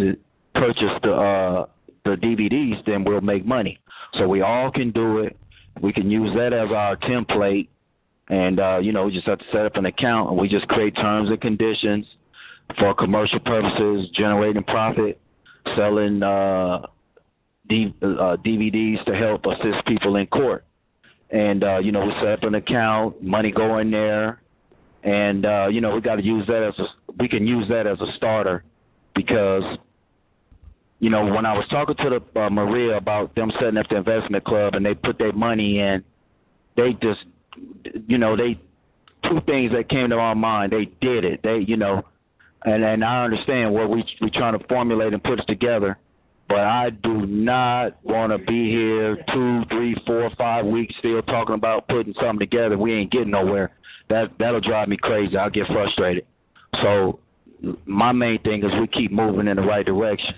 the DVDs, then we'll make money. So we all can do it. We can use that as our template. And, we just have to set up an account, and we just create terms and conditions for commercial purposes, generating profit, selling DVDs to help assist people in court. And, we set up an account, money going there. And, we got to use that we can use that as a starter because, when I was talking to the Maria about them setting up the investment club and they put their money in, they just – two things that came to my mind. They did it. And I understand what we trying to formulate and put it together, but I do not want to be here 2, 3, 4, 5 weeks still talking about putting something together. We ain't getting nowhere. That'll drive me crazy. I'll get frustrated. So my main thing is we keep moving in the right direction,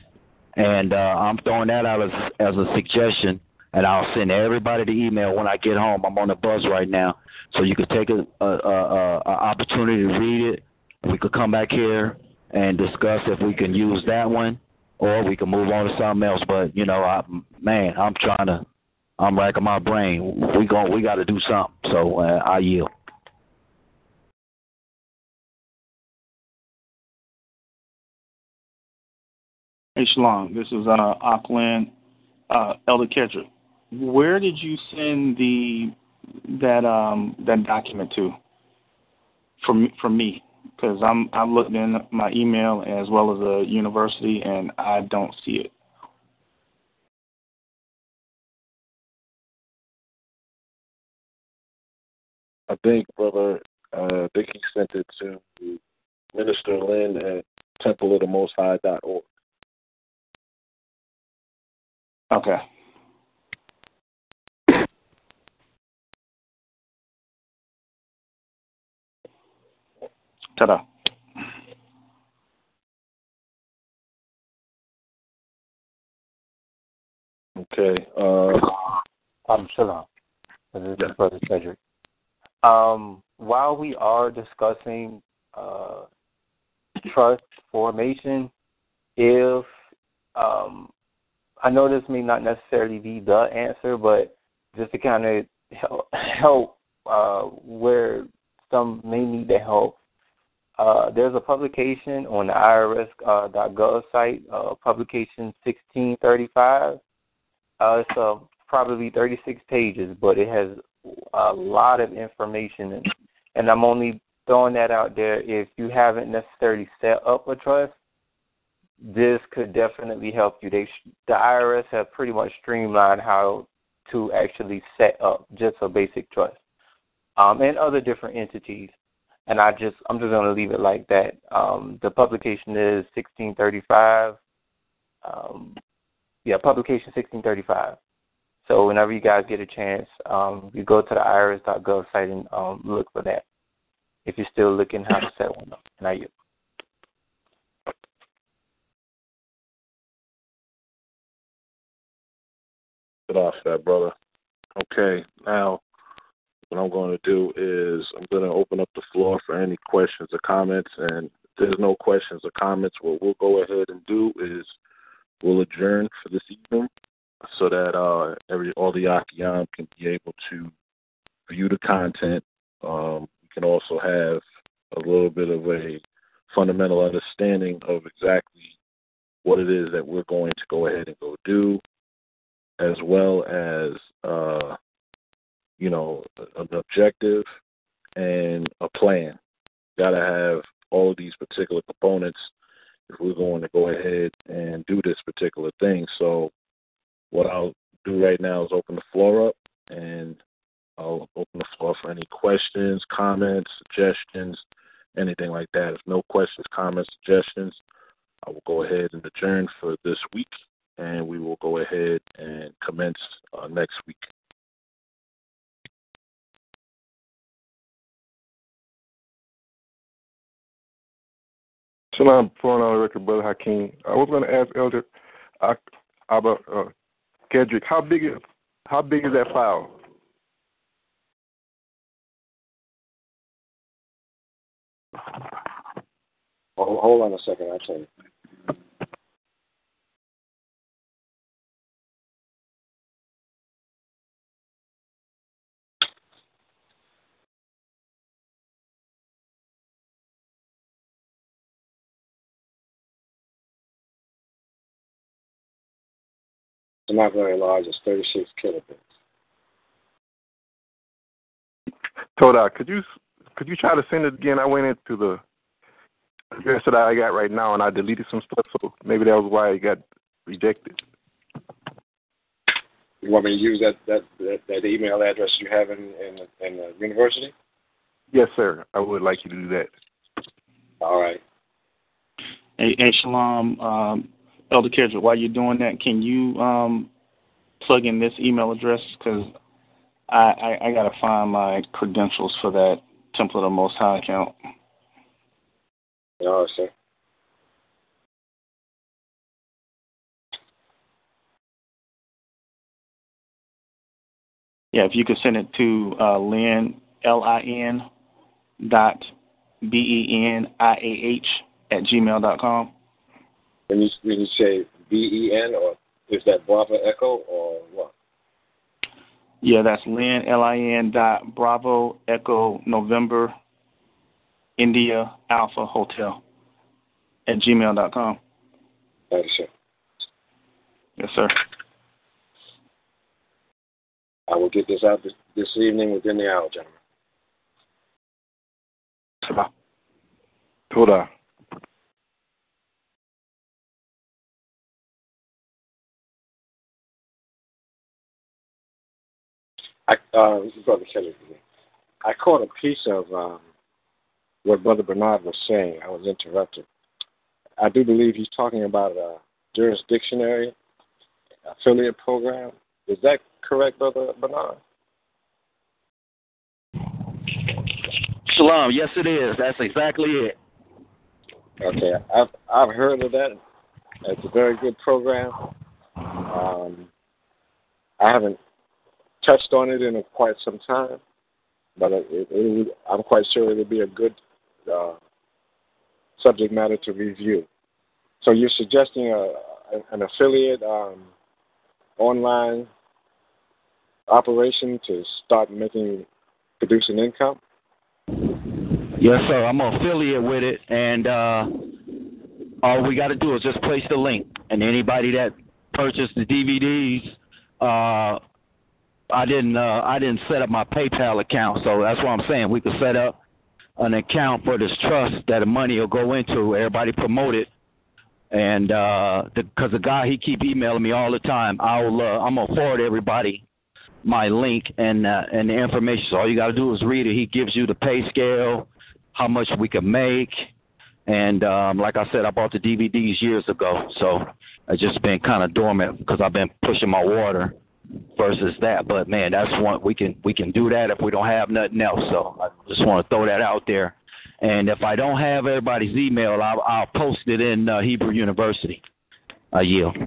and I'm throwing that out as a suggestion. And I'll send everybody the email when I get home. I'm on the bus right now. So you could take an opportunity to read it. We could come back here and discuss if we can use that one or we can move on to something else. But, I'm racking my brain. We got to do something. So I yield. Hey, Shalom. This is Auckland Elder Kedrick. Where did you send that document to? From me, because I've looked in my email as well as the university, and I don't see it. I think, brother, Vicky sent it to Minister Lynn at templeofthemosthigh.org. Okay. Ta-da. Okay. I'm Shalom. This is Brother Cedric. While we are discussing trust formation, if I know this may not necessarily be the answer, but just to kind of help where some may need the help, there's a publication on the IRS.gov site, publication 1635. It's probably 36 pages, but it has a lot of information. And I'm only throwing that out there. If you haven't necessarily set up a trust, this could definitely help you. The IRS have pretty much streamlined how to actually set up just a basic trust and other different entities. And I'm just going to leave it like that. The publication is 1635. Publication 1635. So whenever you guys get a chance, you go to the irs.gov site and look for that if you're still looking how to set one up. And I yield. Get off that, brother. Okay, now what I'm going to do is I'm going to open up the floor for any questions or comments, and if there's no questions or comments, what we'll go ahead and do is we'll adjourn for this evening so that all the Akiyam can be able to view the content. We can also have a little bit of a fundamental understanding of exactly what it is that we're going to go ahead and go do, as well as an objective and a plan. Got to have all of these particular components if we're going to go ahead and do this particular thing. So what I'll do right now is open the floor up, and I'll open the floor for any questions, comments, suggestions, anything like that. If no questions, comments, suggestions, I will go ahead and adjourn for this week, and we will go ahead and commence next week. Shalom, throwing on the record, Brother Hakeem. I was going to ask Elder Kedrick, how big is that file? Oh, hold on a second, I'll tell you. It's not very large. It's 36 kilobits. Toda, could you try to send it again? I went into the address that I got right now, and I deleted some stuff, so maybe that was why it got rejected. You want me to use that email address you have in the university? Yes, sir. I would like you to do that. All right. Hey Shalom. Elder Kedrick, while you're doing that, can you plug in this email address? Because I got to find my credentials for that Temple of the Most High account. No, sir. Yeah, if you could send it to Lynn, LIN.BENIAH@gmail.com. When you say B-E-N, or is that Bravo Echo, or what? Yeah, that's Lynn, LIN.BravoEchoNovemberIndiaAlphaHotel@gmail.com. Thank you, sir. Yes, sir. I will get this out this evening within the hour, gentlemen. Toda. Toda. Brother Kelly, I caught a piece of what Brother Bernard was saying. I was interrupted. I do believe he's talking about a jurisdictionary affiliate program. Is that correct, Brother Bernard? Shalom. Yes, it is. That's exactly it. Okay. I've heard of that. It's a very good program. I haven't touched on it in quite some time, but I'm quite sure it would be a good subject matter to review. So you're suggesting an affiliate online operation to start producing income? Yes, sir. I'm an affiliate with it, and all we got to do is just place the link, and anybody that purchased the DVDs. I didn't set up my PayPal account, so that's what I'm saying. We could set up an account for this trust that the money will go into. Everybody promote it, and because the guy, he keep emailing me all the time. I'm gonna forward everybody my link and the information. So all you gotta do is read it. He gives you the pay scale, how much we can make, and like I said, I bought the DVDs years ago, so I've just been kind of dormant because I've been pushing my water. Versus that, but man, that's one we can do that if we don't have nothing else. So I just want to throw that out there. And if I don't have everybody's email, I'll post it in Hebrew University. I yield.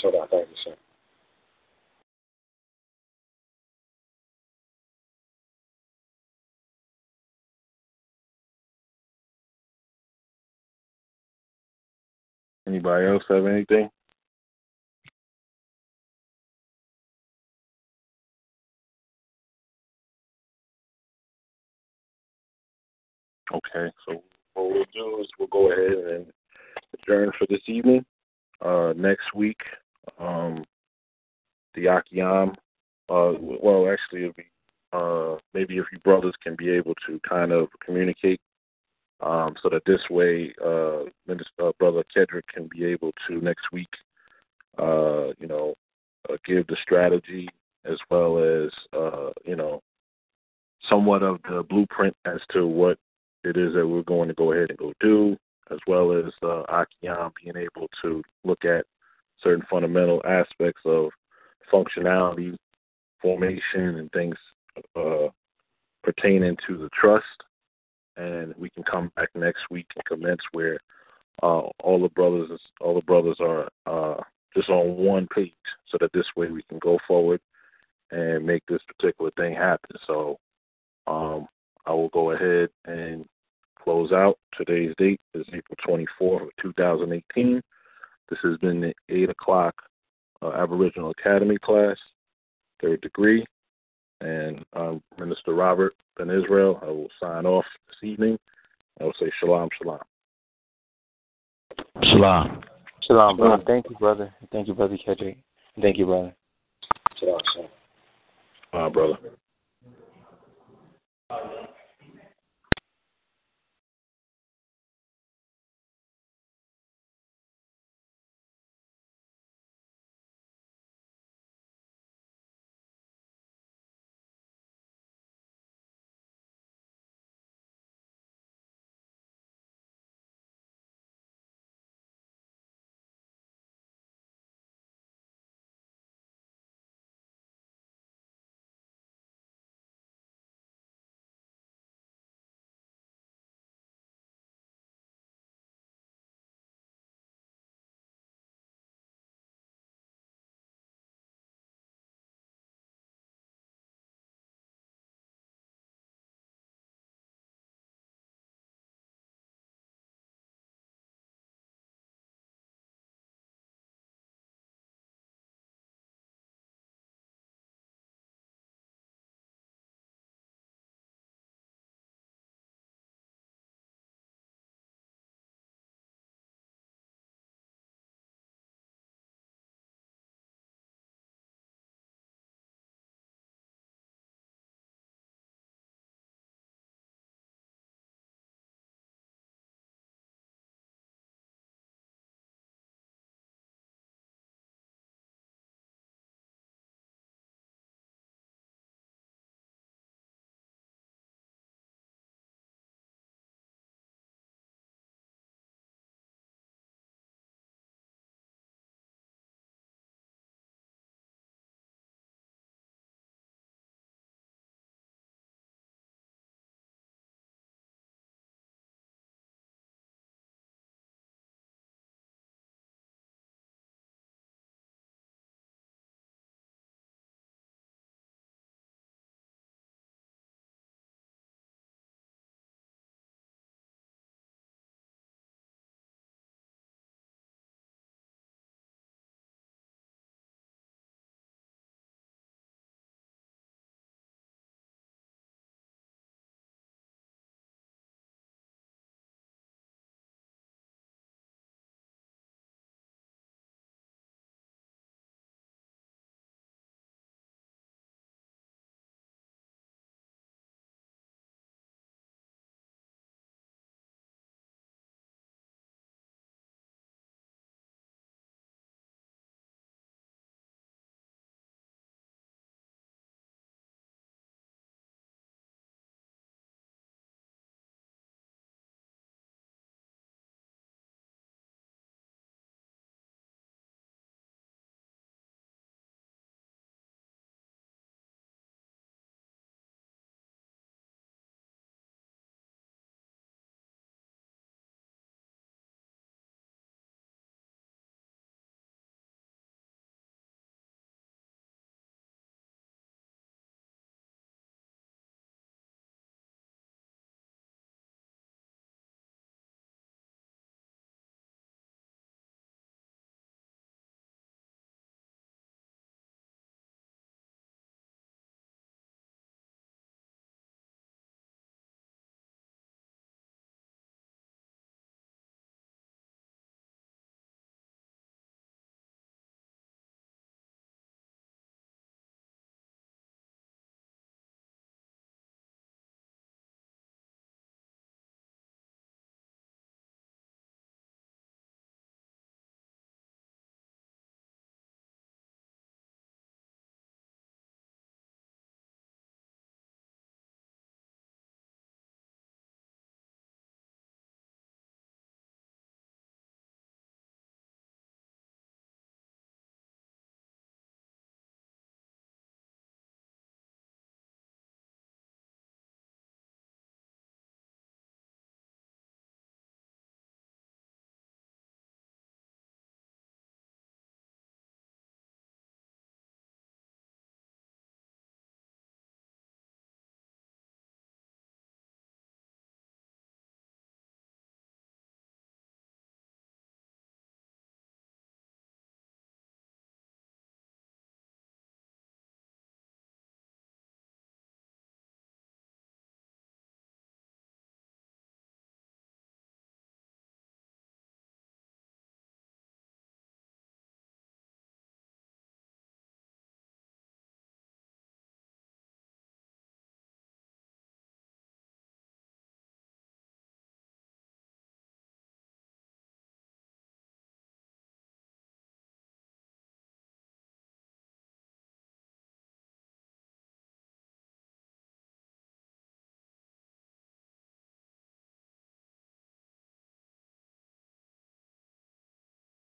So that, thank you, sir. Anybody else have anything? Okay, so what we'll do is we'll go ahead and adjourn for this evening. Next week, the Akiyam, well, actually, it'll be maybe if you brothers can be able to kind of communicate so that this way Brother Kedrick can be able to next week, give the strategy as well as, somewhat of the blueprint as to what it is that we're going to go ahead and go do, as well as Akiam being able to look at certain fundamental aspects of functionality, formation, and things pertaining to the trust. And we can come back next week and commence where all the brothers are just on one page, so that this way we can go forward and make this particular thing happen. So I will go ahead and close out. Today's date is April 24th, 2018. This has been the 8 o'clock Aboriginal Academy class, third degree. And Minister Robert Ben Israel, I will sign off this evening. I will say shalom, shalom. Shalom. Shalom, brother. Thank you, brother. Thank you, Brother Kedrick. Thank you, brother. Shalom, shalom. Shalom, brother.